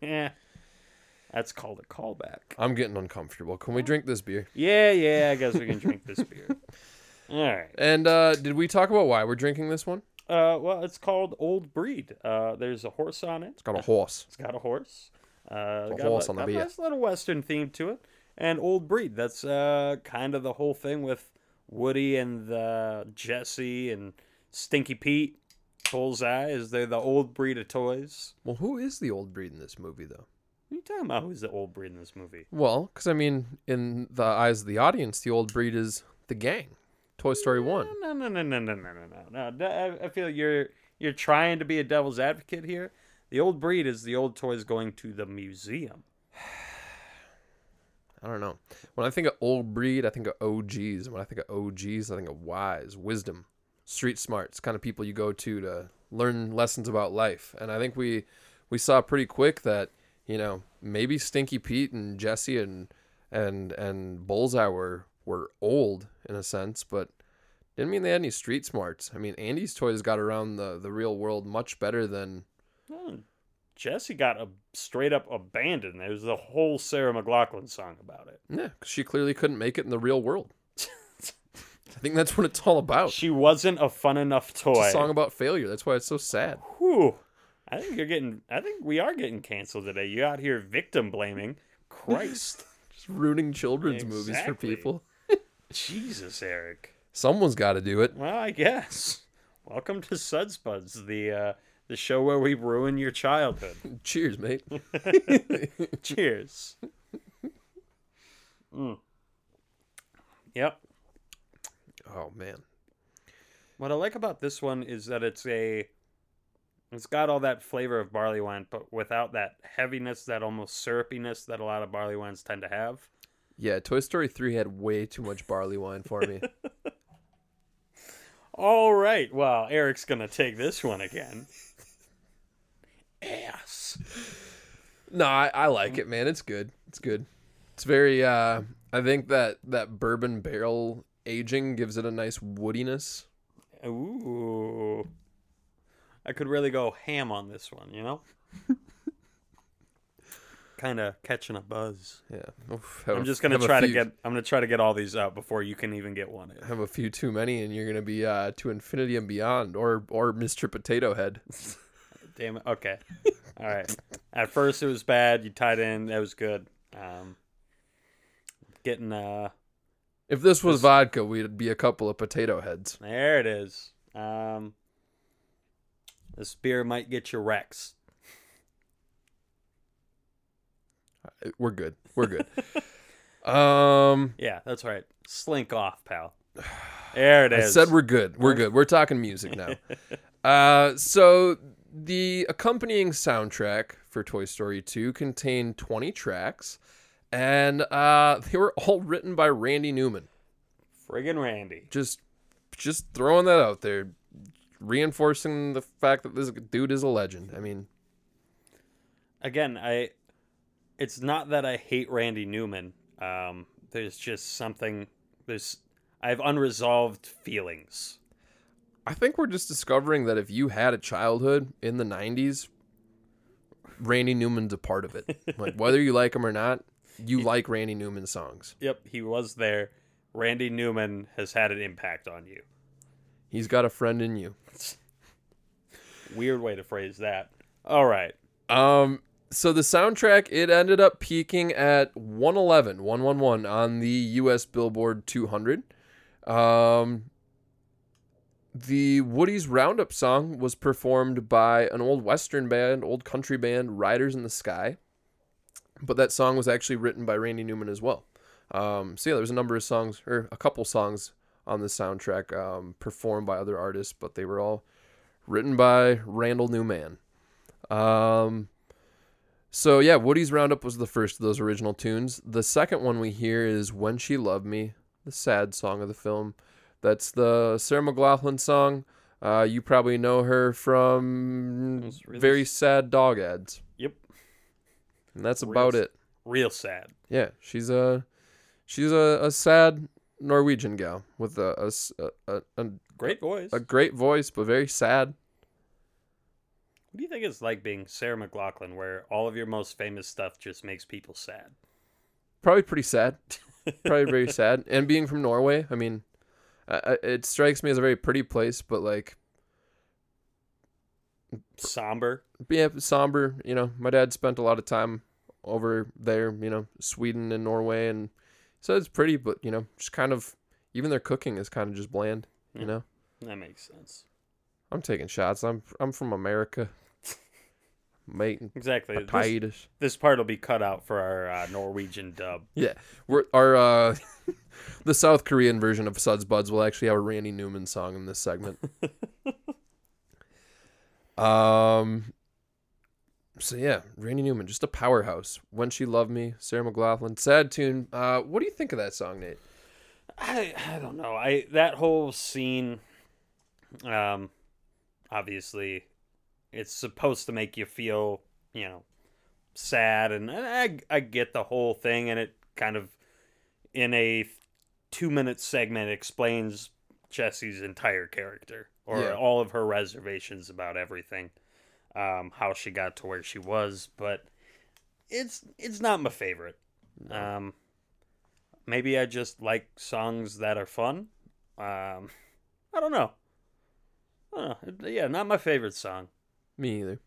Yeah. That's called a callback. I'm getting uncomfortable. Can we drink this beer? Yeah, I guess we can drink this beer. All right. And did we talk about why we're drinking this one? Well, it's called Old Breed. There's a horse on it. It's got a horse. It's got a nice little Western theme to it. And Old Breed, that's kind of the whole thing with Woody and the Jesse and Stinky Pete. Bullseye, is they're the old breed of toys. Well, who is the old breed in this movie, though? What are you talking about? Who's the old breed in this movie? Well, because, I mean, in the eyes of the audience, the old breed is the gang. Toy Story 1. No. I feel you're trying to be a devil's advocate here. The old breed is the old toys going to the museum. I don't know. When I think of old breed, I think of OGs. When I think of OGs, I think of wise, wisdom. Street smarts, kind of people you go to learn lessons about life. And I think we saw pretty quick that, maybe Stinky Pete and Jesse and Bullseye were old in a sense, but didn't mean they had any street smarts. I mean, Andy's toys got around the real world much better than... Jesse got straight up abandoned. There's the whole Sarah McLachlan song about it. Yeah, because she clearly couldn't make it in the real world. I think that's what it's all about. She wasn't a fun enough toy. It's a song about failure. That's why it's so sad. Whew. I think we are getting canceled today. You out here victim blaming. Christ. Just ruining children's movies for people. Jesus, Eric. Someone's got to do it. Well, I guess. Welcome to Suds Buds, the show where we ruin your childhood. Cheers, mate. Cheers. Mm. Yep. Oh, man. What I like about this one is that it's got all that flavor of barley wine, but without that heaviness, that almost syrupiness that a lot of barley wines tend to have. Yeah, Toy Story 3 had way too much barley wine for me. All right. Well, Eric's going to take this one again. Ass. No, I like it, man. It's good. It's good. It's very, I think that bourbon barrel aging gives it a nice woodiness. Ooh. I could really go ham on this one, Kind of catching a buzz. Yeah. Oof, I'm going to try to get all these out before you can even get one in. Have a few too many and you're going to be to infinity and beyond or Mr. Potato Head. Damn it. Okay. All right. At first it was bad. You tied in. That was good. Getting if this was vodka, we'd be a couple of potato heads. There it is. This beer might get you Rex. We're good. We're good. Yeah, that's right. Slink off, pal. There it is. I said we're good. We're good. We're talking music now. So the accompanying soundtrack for Toy Story 2 contained 20 tracks, and they were all written by Randy Newman. Friggin' Randy. Just throwing that out there, reinforcing the fact that this dude is a legend. I mean, again, it's not that I hate Randy Newman. There's just something. I have unresolved feelings. I think we're just discovering that if you had a childhood in the 90s, Randy Newman's a part of it. Like, whether you like him or not, you like Randy Newman's songs. Yep, he was there. Randy Newman has had an impact on you. He's got a friend in you. Weird way to phrase that. All right. So the soundtrack, it ended up peaking at 111 on the U.S. Billboard 200. The Woody's Roundup song was performed by an old Western band, old country band, Riders in the Sky. But that song was actually written by Randy Newman as well. So yeah, there was a number of songs, or a couple songs on the soundtrack performed by other artists, but they were all written by Randall Newman. So yeah, Woody's Roundup was the first of those original tunes. The second one we hear is When She Loved Me, the sad song of the film. That's the Sarah McLachlan song. You probably know her from very sad dog ads. Yep. And that's about it. Real sad. Yeah, she's a sad Norwegian gal with a great voice. A great voice, but very sad. What do you think it's like being Sarah McLachlan, where all of your most famous stuff just makes people sad? Probably pretty sad. Probably very sad. And being from Norway, I mean, it strikes me as a very pretty place, but like... somber? Yeah, somber. You know, my dad spent a lot of time over there, you know, Sweden and Norway. And so it's pretty, but, you know, just kind of... even their cooking is kind of just bland, you know? That makes sense. I'm taking shots. I'm from America. Mate, exactly. This part will be cut out for our Norwegian dub. Yeah, our the South Korean version of Suds Buds will actually have a Randy Newman song in this segment. So yeah, Randy Newman, just a powerhouse. When She Loved Me, Sarah McLachlan, sad tune. What do you think of that song, Nate? I don't know. That whole scene. Obviously, it's supposed to make you feel, you know, sad, and I get the whole thing, and it kind of, in a 2-minute segment, explains Jessie's entire character, or all of her reservations about everything, how she got to where she was, but it's not my favorite. Maybe I just like songs that are fun. I don't know. Yeah, not my favorite song. Me either.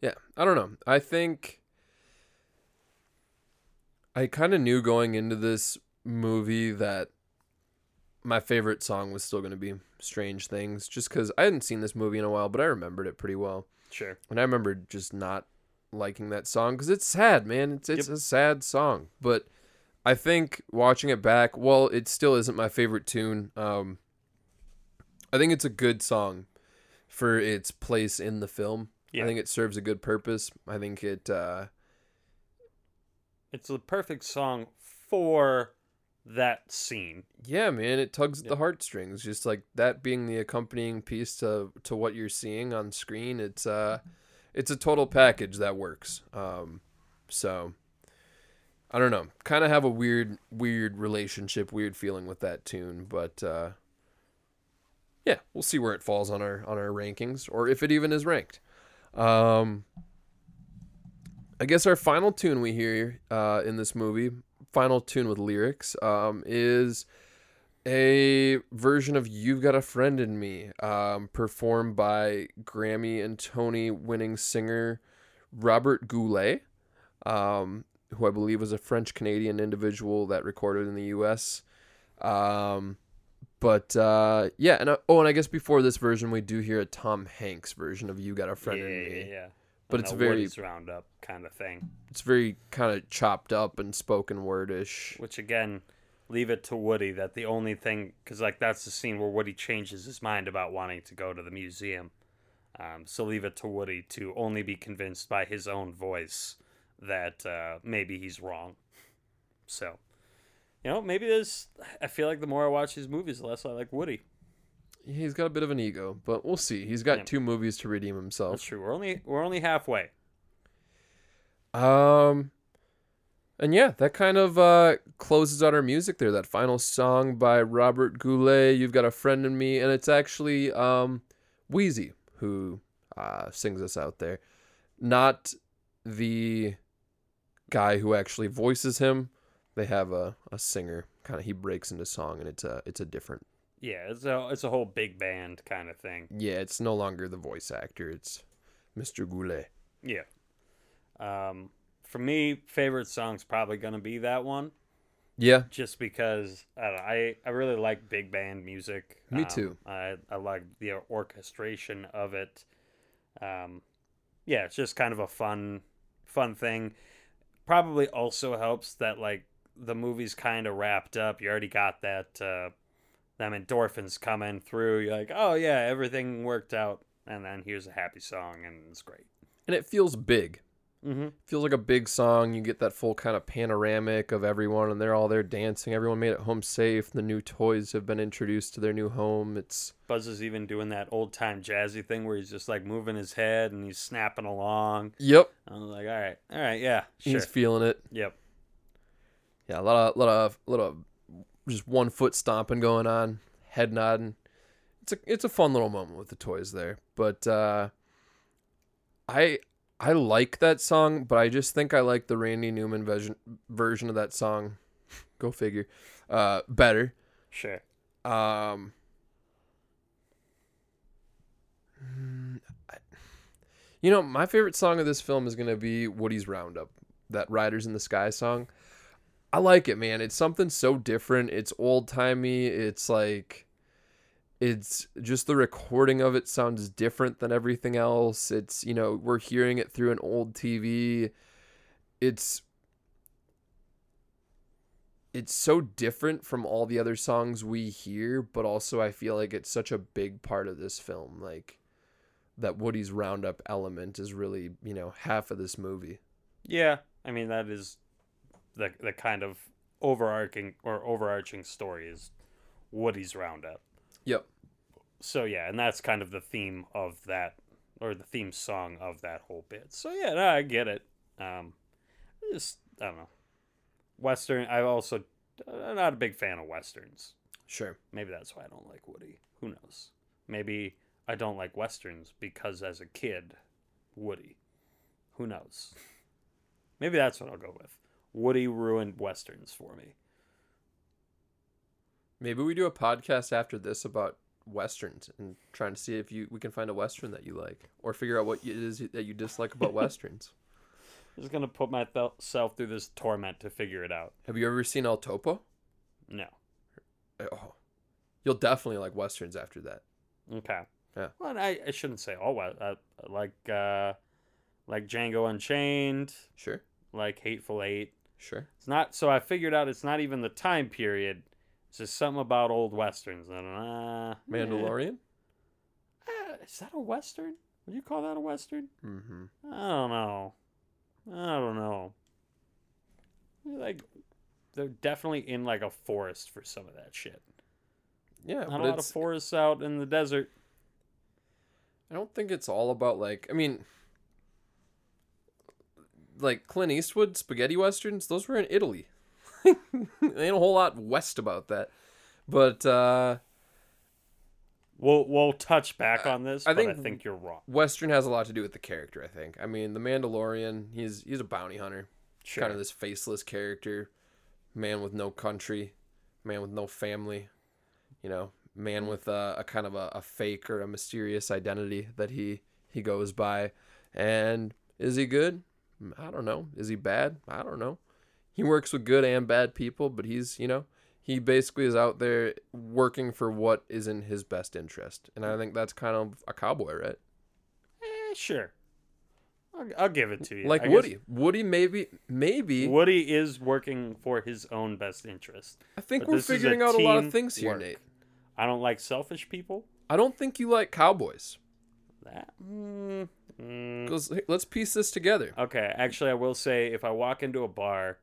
Yeah, I don't know. I think I kind of knew going into this movie that my favorite song was still going to be Strange Things, just because I hadn't seen this movie in a while, but I remembered it pretty well. Sure. And I remember just not liking that song because it's sad, man. It's a sad song. But I think watching it back, well, it still isn't my favorite tune. I think it's a good song for its place in the film. Yeah. I think it serves a good purpose. I think it... it's the perfect song for that scene. Yeah, man. It tugs at the heartstrings. Just like that being the accompanying piece to what you're seeing on screen. It's a total package that works. So, I don't know. Kind of have a weird relationship, weird feeling with that tune, but... yeah, we'll see where it falls on our rankings, or if it even is ranked. I guess our final tune we hear in this movie, final tune with lyrics, is a version of You've Got a Friend in Me, performed by Grammy and Tony winning singer Robert Goulet, who I believe was a French-Canadian individual that recorded in the U.S. And I guess before this version, we do hear a Tom Hanks version of You Got a Friend in Me. Yeah. But it's very roundup kind of thing. It's very kind of chopped up and spoken wordish. Which again, leave it to Woody. That the only thing, because like that's the scene where Woody changes his mind about wanting to go to the museum. So leave it to Woody to only be convinced by his own voice that maybe he's wrong. So, you know, maybe there's. I feel like the more I watch these movies, the less I like Woody. He's got a bit of an ego, but we'll see. He's got 2 movies to redeem himself. That's true. We're only halfway. And yeah, that kind of closes out our music there. That final song by Robert Goulet, You've Got a Friend in Me, and it's actually Wheezy who sings us out there. Not the guy who actually voices him. They have a singer. Kind of he breaks into song, and it's a different. Yeah, it's a whole big band kind of thing. Yeah, it's no longer the voice actor. It's Mr. Goulet. Yeah. For me, favorite song's probably going to be that one. Yeah. Just because, I really like big band music. Me too. I like the orchestration of it. Yeah, it's just kind of a fun thing. Probably also helps that, like, the movie's kind of wrapped up. You already got that... them endorphins coming through. You're like, oh yeah, everything worked out, and then here's a happy song, and it's great. And it feels big. Mm-hmm. Feels like a big song. You get that full kind of panoramic of everyone, and they're all there dancing. Everyone made it home safe. The new toys have been introduced to their new home. It's Buzz is even doing that old time jazzy thing where he's just like moving his head and he's snapping along. Yep. And I was like, all right, yeah, sure. He's feeling it. Yep. Yeah, a lot of just one foot stomping going on, head nodding. It's a fun little moment with the toys there. But I like that song, but I just think I like the Randy Newman version of that song. Go figure. Better. Sure. My favorite song of this film is going to be Woody's Roundup, that Riders in the Sky song. I like it, man. It's something so different. It's old-timey. It's like... It's just the recording of it sounds different than everything else. It's, we're hearing it through an old TV. It's so different from all the other songs we hear, but also I feel like it's such a big part of this film. Like, that Woody's Roundup element is really, half of this movie. Yeah. I mean, that is... The kind of overarching story is Woody's Roundup. Yep. So yeah, and that's kind of the theme of that, or the theme song of that whole bit. So yeah, no, I get it. I don't know. Western. I'm not a big fan of westerns. Sure. Maybe that's why I don't like Woody. Who knows? Maybe I don't like westerns because as a kid, Woody. Who knows? Maybe that's what I'll go with. Woody ruined westerns for me. Maybe we do a podcast after this about westerns and trying to see if we can find a western that you like, or figure out what it is that you dislike about westerns. I'm just going to put myself through this torment to figure it out. Have you ever seen El Topo? No. Oh, you'll definitely like westerns after that. Okay. Yeah. Well, and I shouldn't say all westerns. Like Django Unchained. Sure. Like Hateful Eight. Sure. It's not, so I figured out it's not even the time period. It's just something about old westerns. Mandalorian? Is that a western? Would you call that a western? Mm-hmm. I don't know. Like, they're definitely in like a forest for some of that shit. Yeah, not a lot of forests out in the desert. I don't think it's all about like Clint Eastwood spaghetti westerns, those were in Italy. Ain't a whole lot west about that, but we'll touch back on this. I think you're wrong. Western has a lot to do with the character. I think. I mean, the Mandalorian, he's a bounty hunter, sure. Kind of this faceless character, man with no country, man with no family, you know, man with a kind of a fake or a mysterious identity that he goes by. And is he good? I don't know. Is he bad? I don't know. He works with good and bad people, but he's, you know, he basically is out there working for what is in his best interest. And I think that's kind of a cowboy, right? Sure. I'll give it to you. Like Woody. Woody maybe. Woody is working for his own best interest. I think we're figuring out a lot of things here, Nate. I don't like selfish people. I don't think you like cowboys. That. Let's piece this together. Okay. Actually, I will say if I walk into a bar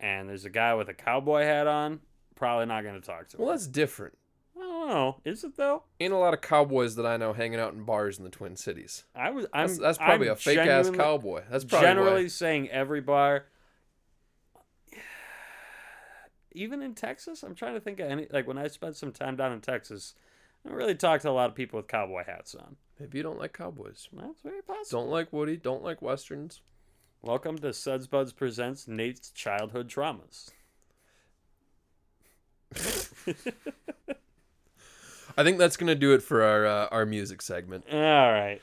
and there's a guy with a cowboy hat on, probably not going to talk to him. Well, that's different. I don't know. Is it though? Ain't a lot of cowboys that I know hanging out in bars in the Twin Cities. That's probably a fake ass cowboy. That's probably generally saying every bar. Even in Texas, I'm trying to think of any. Like when I spent some time down in Texas, I really talked to a lot of people with cowboy hats on. Maybe you don't like cowboys. That's very possible. Don't like Woody. Don't like Westerns. Welcome to Suds Buds Presents Nate's Childhood Traumas. I think that's going to do it for our music segment. All right.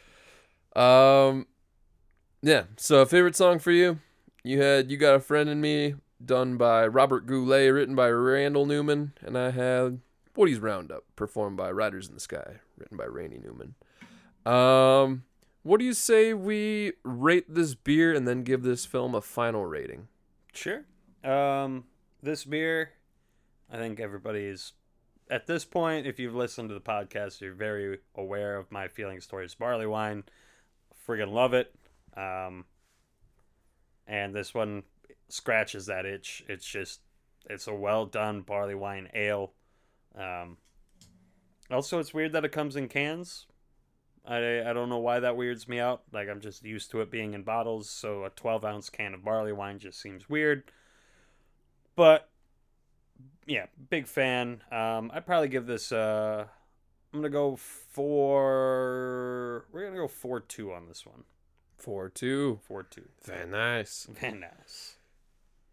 Yeah, so favorite song for you? You had You Got a Friend in Me, done by Robert Goulet, written by Randy Newman, and I had Woody's Roundup, performed by Riders in the Sky, written by Randy Newman. What do you say we rate this beer and then give this film a final rating? Sure. This beer, I think everybody is, at this point, if you've listened to the podcast, you're very aware of my feelings towards barley wine. Friggin' love it. And this one scratches that itch. It's just, it's a well-done barley wine ale. Also, it's weird that it comes in cans. I don't know why that weirds me out. Like, I'm just used to it being in bottles, so a 12-ounce can of barley wine just seems weird. But, yeah, big fan. I'd probably give this, we're going to go 4.2 on this one. 4.2. 4.2. Very nice. Very nice.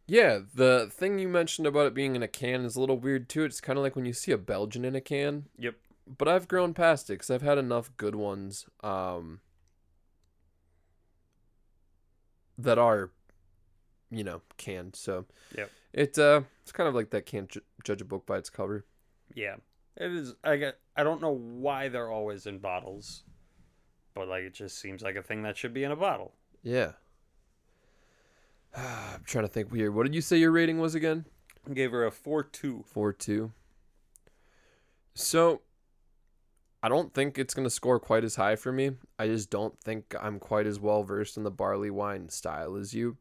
Yeah, the thing you mentioned about it being in a can is a little weird, too. It's kind of like when you see a Belgian in a can. Yep. But I've grown past it because I've had enough good ones that are, you know, canned. So yep. It's kind of like that can't judge a book by its cover. Yeah, it is. I don't know why they're always in bottles, but like it just seems like a thing that should be in a bottle. Yeah. I'm trying to think here. What did you say your rating was again? I gave her a 4.2. 4.2. So. I don't think it's going to score quite as high for me. I just don't think I'm quite as well versed in the barley wine style as you.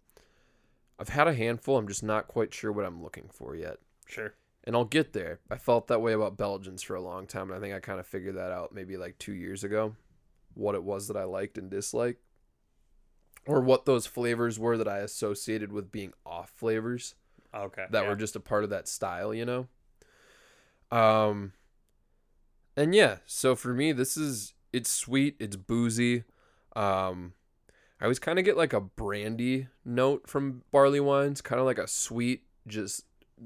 I've had a handful. I'm just not quite sure what I'm looking for yet. Sure. And I'll get there. I felt that way about Belgians for a long time, and I think I kind of figured that out maybe like 2 years ago, what it was that I liked and disliked, or what those flavors were that I associated with being off flavors. Okay. That were just a part of that style, you know? And yeah, so for me, it's sweet, it's boozy. I always kind of get like a brandy note from barley wines, kind of like a sweet, just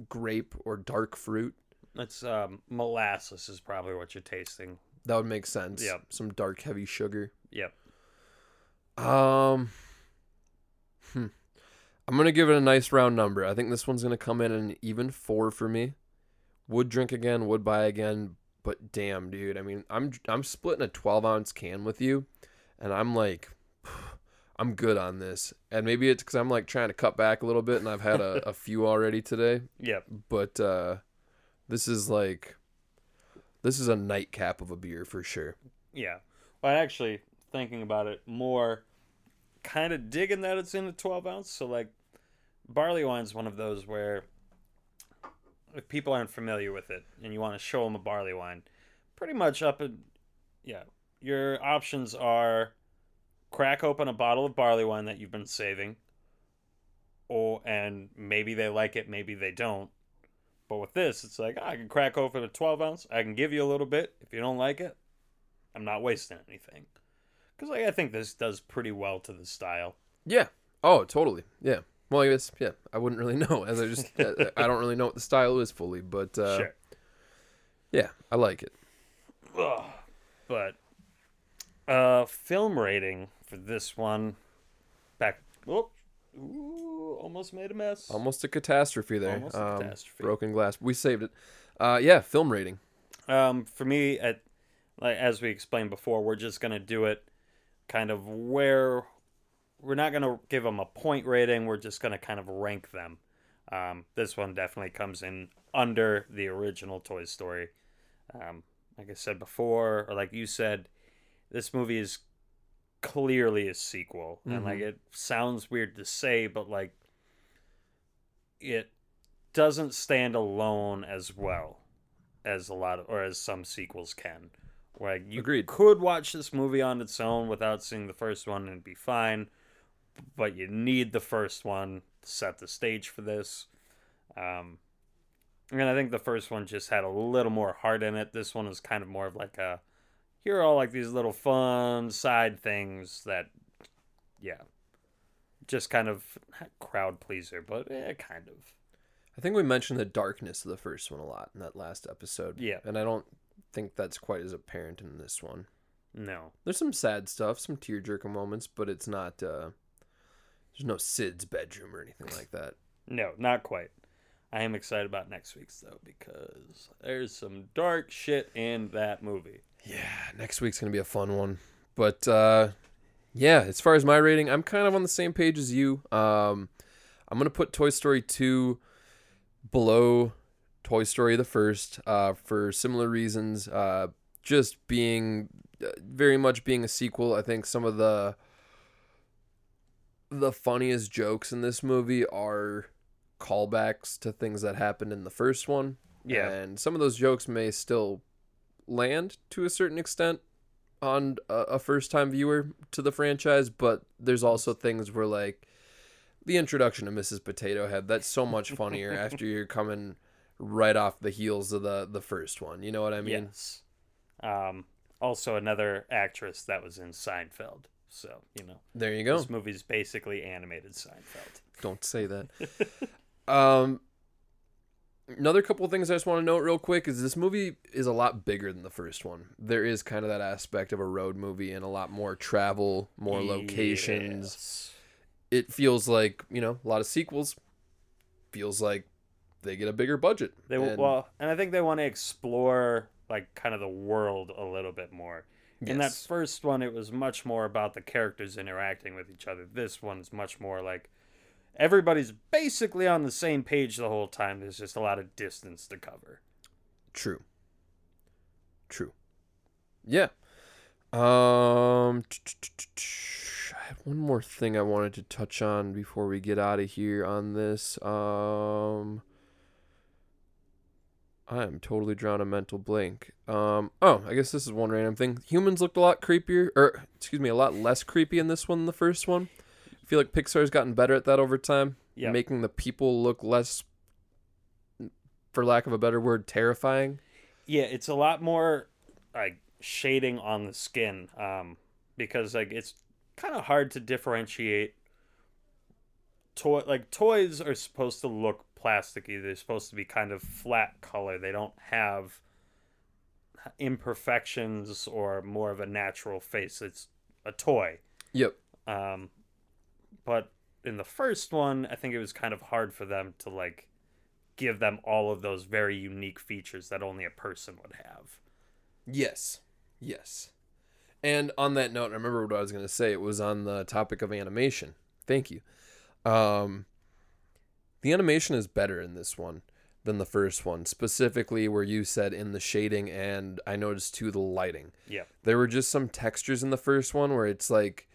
grape or dark fruit. That's molasses is probably what you're tasting. That would make sense. Yep. Some dark, heavy sugar. Yep. I'm going to give it a nice round number. I think this one's going to come in an even 4 for me. Would drink again, would buy again. But damn, dude, I mean, I'm splitting a 12-ounce can with you, and I'm like, I'm good on this. And maybe it's because I'm, like, trying to cut back a little bit, and I've had a few already today. Yeah. But this is a nightcap of a beer for sure. Yeah. Well, actually, thinking about it more, kind of digging that it's in a 12-ounce. So, like, barley wine's one of those where if people aren't familiar with it and you want to show them a barley wine, pretty much your options are crack open a bottle of barley wine that you've been saving, and maybe they like it, maybe they don't. But with this, it's like, I can crack open a 12-ounce. I can give you a little bit. If you don't like it, I'm not wasting anything. Because I think this does pretty well to the style. Yeah. Oh, totally. Yeah. Well, I guess, yeah, I wouldn't really know. I don't really know what the style is fully, but sure. Yeah, I like it. Ugh. But film rating for this one. Back. Whoop. Ooh, almost made a mess. Almost a catastrophe there. Almost a catastrophe. Broken glass. We saved it. Yeah, film rating. For me, as we explained before, we're just going to do it kind of where we're not going to give them a point rating. We're just going to kind of rank them. This one definitely comes in under the original Toy Story. Like I said before, or like you said, this movie is clearly a sequel. Mm-hmm. And like it sounds weird to say, but like it doesn't stand alone as well as as some sequels can. Where you Agreed. Could watch this movie on its own without seeing the first one and it'd be fine, but you need the first one to set the stage for this. And I think the first one just had a little more heart in it. This one is kind of more of like a, here are all like these little fun side things that, yeah, just kind of not crowd pleaser, but kind of. I think we mentioned the darkness of the first one a lot in that last episode. Yeah. And I don't think that's quite as apparent in this one. No. There's some sad stuff, some tear-jerking moments, but it's not, there's no Sid's bedroom or anything like that. No, not quite. I am excited about next week's, though, because there's some dark shit in that movie. Yeah, next week's going to be a fun one. But, yeah, as far as my rating, I'm kind of on the same page as you. I'm going to put Toy Story 2 below Toy Story the First for similar reasons. Just being, very much being a sequel. I think some of the funniest jokes in this movie are callbacks to things that happened in the first one. Yeah. And some of those jokes may still land to a certain extent on a first-time viewer to the franchise, but there's also things where, like, the introduction to Mrs. Potato Head, that's so much funnier after you're coming right off the heels of the first one. You know what I mean? Yes. Also, another actress that was in Seinfeld. So, you know. There you go. This movie's basically animated Seinfeld. Don't say that. Another couple of things I just want to note real quick is this movie is a lot bigger than the first one. There is kind of that aspect of a road movie and a lot more travel, more locations. Yes. It feels like, you know, a lot of sequels feels like they get a bigger budget. And I think they want to explore like kind of the world a little bit more. Yes. In that first one, it was much more about the characters interacting with each other. This one is much more like everybody's basically on the same page the whole time. There's just a lot of distance to cover. True. Yeah. I had one more thing I wanted to touch on before we get out of here on this. I am totally drawing a mental blank. I guess this is one random thing. Humans looked a lot less creepy in this one than the first one. I feel like Pixar's gotten better at that over time, yep. Making the people look less, for lack of a better word, terrifying. Yeah, it's a lot more like shading on the skin, because like it's kind of hard to differentiate. Toys are supposed to look plasticky. They're supposed to be kind of flat color. They don't have imperfections or more of a natural face. It's a toy. Yep. But in the first one, I think it was kind of hard for them to, like, give them all of those very unique features that only a person would have. Yes. And on that note, I remember what I was going to say. It was on the topic of animation. Thank you. The animation is better in this one than the first one, specifically where you said in the shading, and I noticed, too, the lighting. Yeah. There were just some textures in the first one where it's like,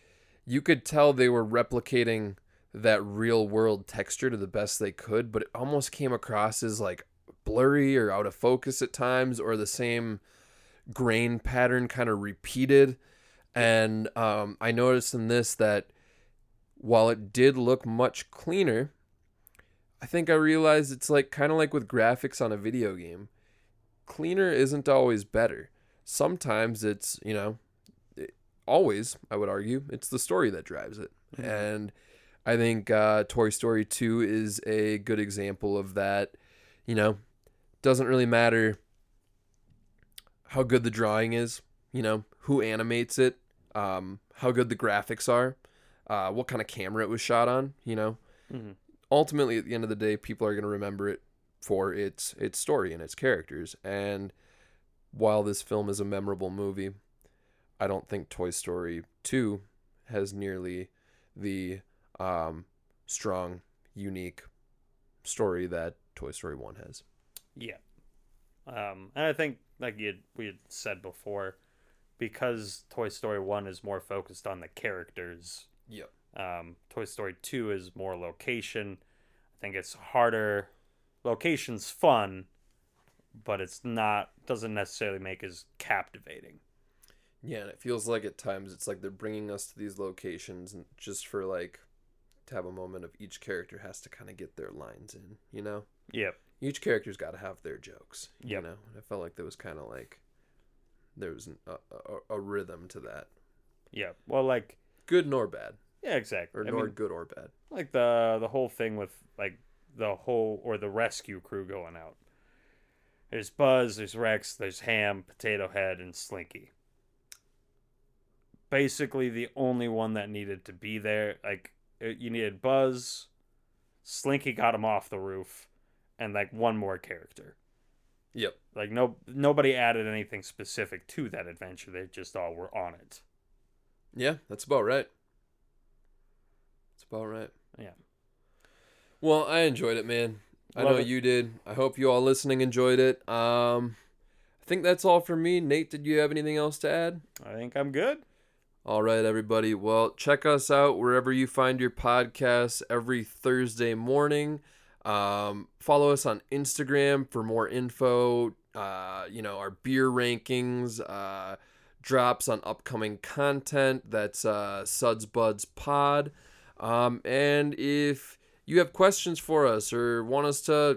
you could tell they were replicating that real world texture to the best they could, but it almost came across as like blurry or out of focus at times, or the same grain pattern kind of repeated. And I noticed in this that while it did look much cleaner, I think I realized it's like kind of like with graphics on a video game, cleaner isn't always better. Sometimes it's, you know, always, I would argue, it's the story that drives it. Mm-hmm. And I think Toy Story 2 is a good example of that. You know, doesn't really matter how good the drawing is, you know, who animates it, how good the graphics are, what kind of camera it was shot on, you know. Mm-hmm. Ultimately, at the end of the day, people are going to remember it for its story and its characters. And while this film is a memorable movie, I don't think Toy Story 2 has nearly the strong, unique story that Toy Story 1 has. Yeah. And I think, like we had said before, because Toy Story 1 is more focused on the characters. Yeah. Toy Story 2 is more location. I think it's harder. Location's fun, but it's not, doesn't necessarily make as captivating. Yeah, and it feels like at times it's like they're bringing us to these locations and just for like to have a moment of each character has to kind of get their lines in, you know? Yep. Each character's got to have their jokes, you know? And I felt like there was kind of like there was a rhythm to that. Yeah, well, like good nor bad. Yeah, exactly. Or nor good or bad. Like the whole thing with like the whole or the rescue crew going out. There's Buzz, there's Rex, there's Ham, Potato Head, and Slinky. Basically the only one that needed to be there. Like, you needed Buzz, Slinky got him off the roof, and, like, one more character. Yep. Like, nobody added anything specific to that adventure. They just all were on it. Yeah, that's about right. That's about right. Yeah. Well, I enjoyed it, man. I know you did. I hope you all listening enjoyed it. I think that's all for me. Nate, did you have anything else to add? I think I'm good. All right, everybody. Well, check us out wherever you find your podcasts every Thursday morning. Follow us on Instagram for more info, our beer rankings, drops on upcoming content. That's Suds Buds Pod. And if you have questions for us or want us to,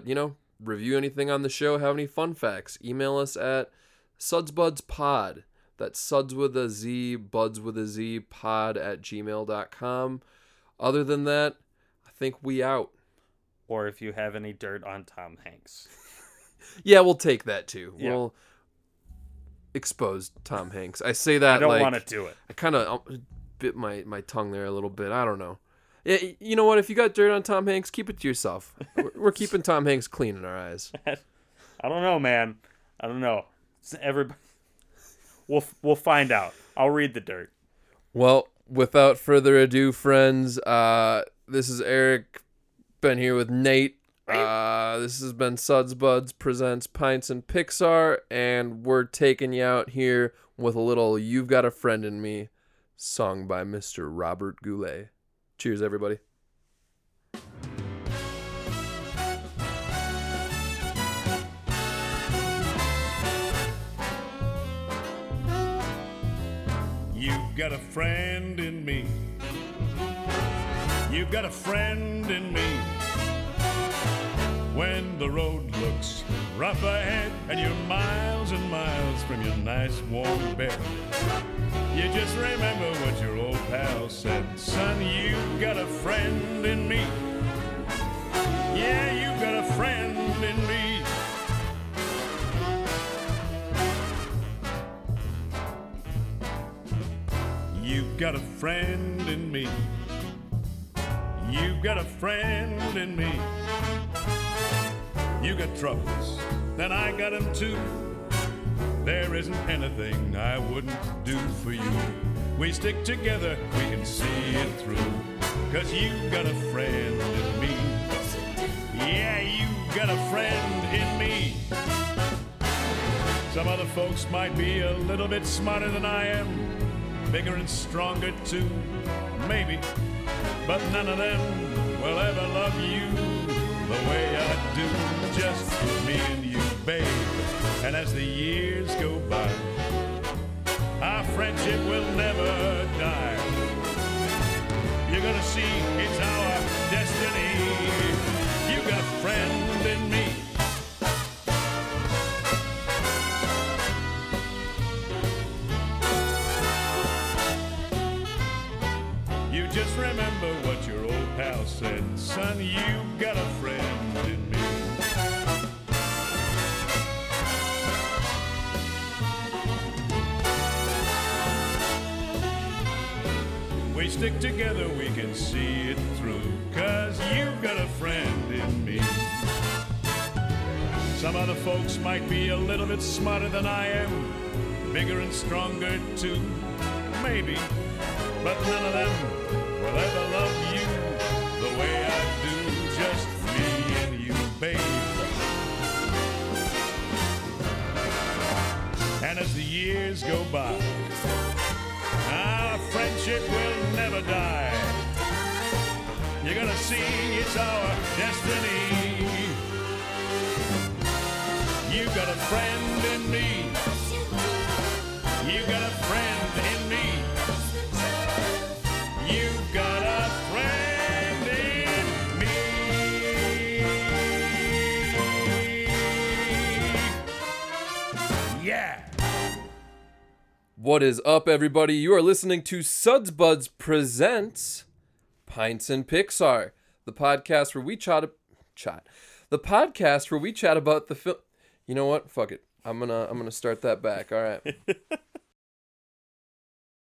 review anything on the show, have any fun facts, email us at sudsbudspod. That's suds with a Z, buds with a Z, pod at gmail.com. Other than that, I think we out. Or if you have any dirt on Tom Hanks. Yeah, we'll take that too. Yeah. We'll expose Tom Hanks. I say that like... I don't want to do it. I kind of bit my tongue there a little bit. I don't know. You know what? If you got dirt on Tom Hanks, keep it to yourself. We're keeping Tom Hanks clean in our eyes. I don't know, man. I don't know. Everybody... We'll find out. I'll read the dirt. Well, without further ado, friends, this is Eric. Been here with Nate. This has been Suds Buds Presents Pints and Pixar, and we're taking you out here with a little You've Got a Friend in Me sung by Mr. Robert Goulet. Cheers, everybody. You've got a friend in me. You've got a friend in me. When the road looks rough ahead and you're miles and miles from your nice warm bed, you just remember what your old pal said. Son, you've got a friend in me. Yeah, you've got a friend in me. You've got a friend in me. You've got a friend in me. You got troubles, then I got them too. There isn't anything I wouldn't do for you. We stick together, we can see it through. 'Cause you've got a friend in me. Yeah, you've got a friend in me. Some other folks might be a little bit smarter than I am, bigger and stronger too, maybe, but none of them will ever love you the way I do, just me and you, babe. And as the years go by, our friendship will never die. You're gonna see it's our destiny. You got a friend in me. Just remember what your old pal said. Son, you got a friend in me. stick together, we can see it through. 'Cause you've got a friend in me. Some other folks might be a little bit smarter than I am, bigger and stronger too, maybe. But none of them will ever love you the way I do. Just me and you, babe. And as the years go by, our friendship will never die. You're gonna see it's our destiny. You got a friend in me. You got a friend in me. You got a friend in me. Yeah. What is up, everybody? You are listening to Suds Buds presents Pints and Pixar, the podcast where we chat about the film. You know what? Fuck it. I'm gonna start that back. All right.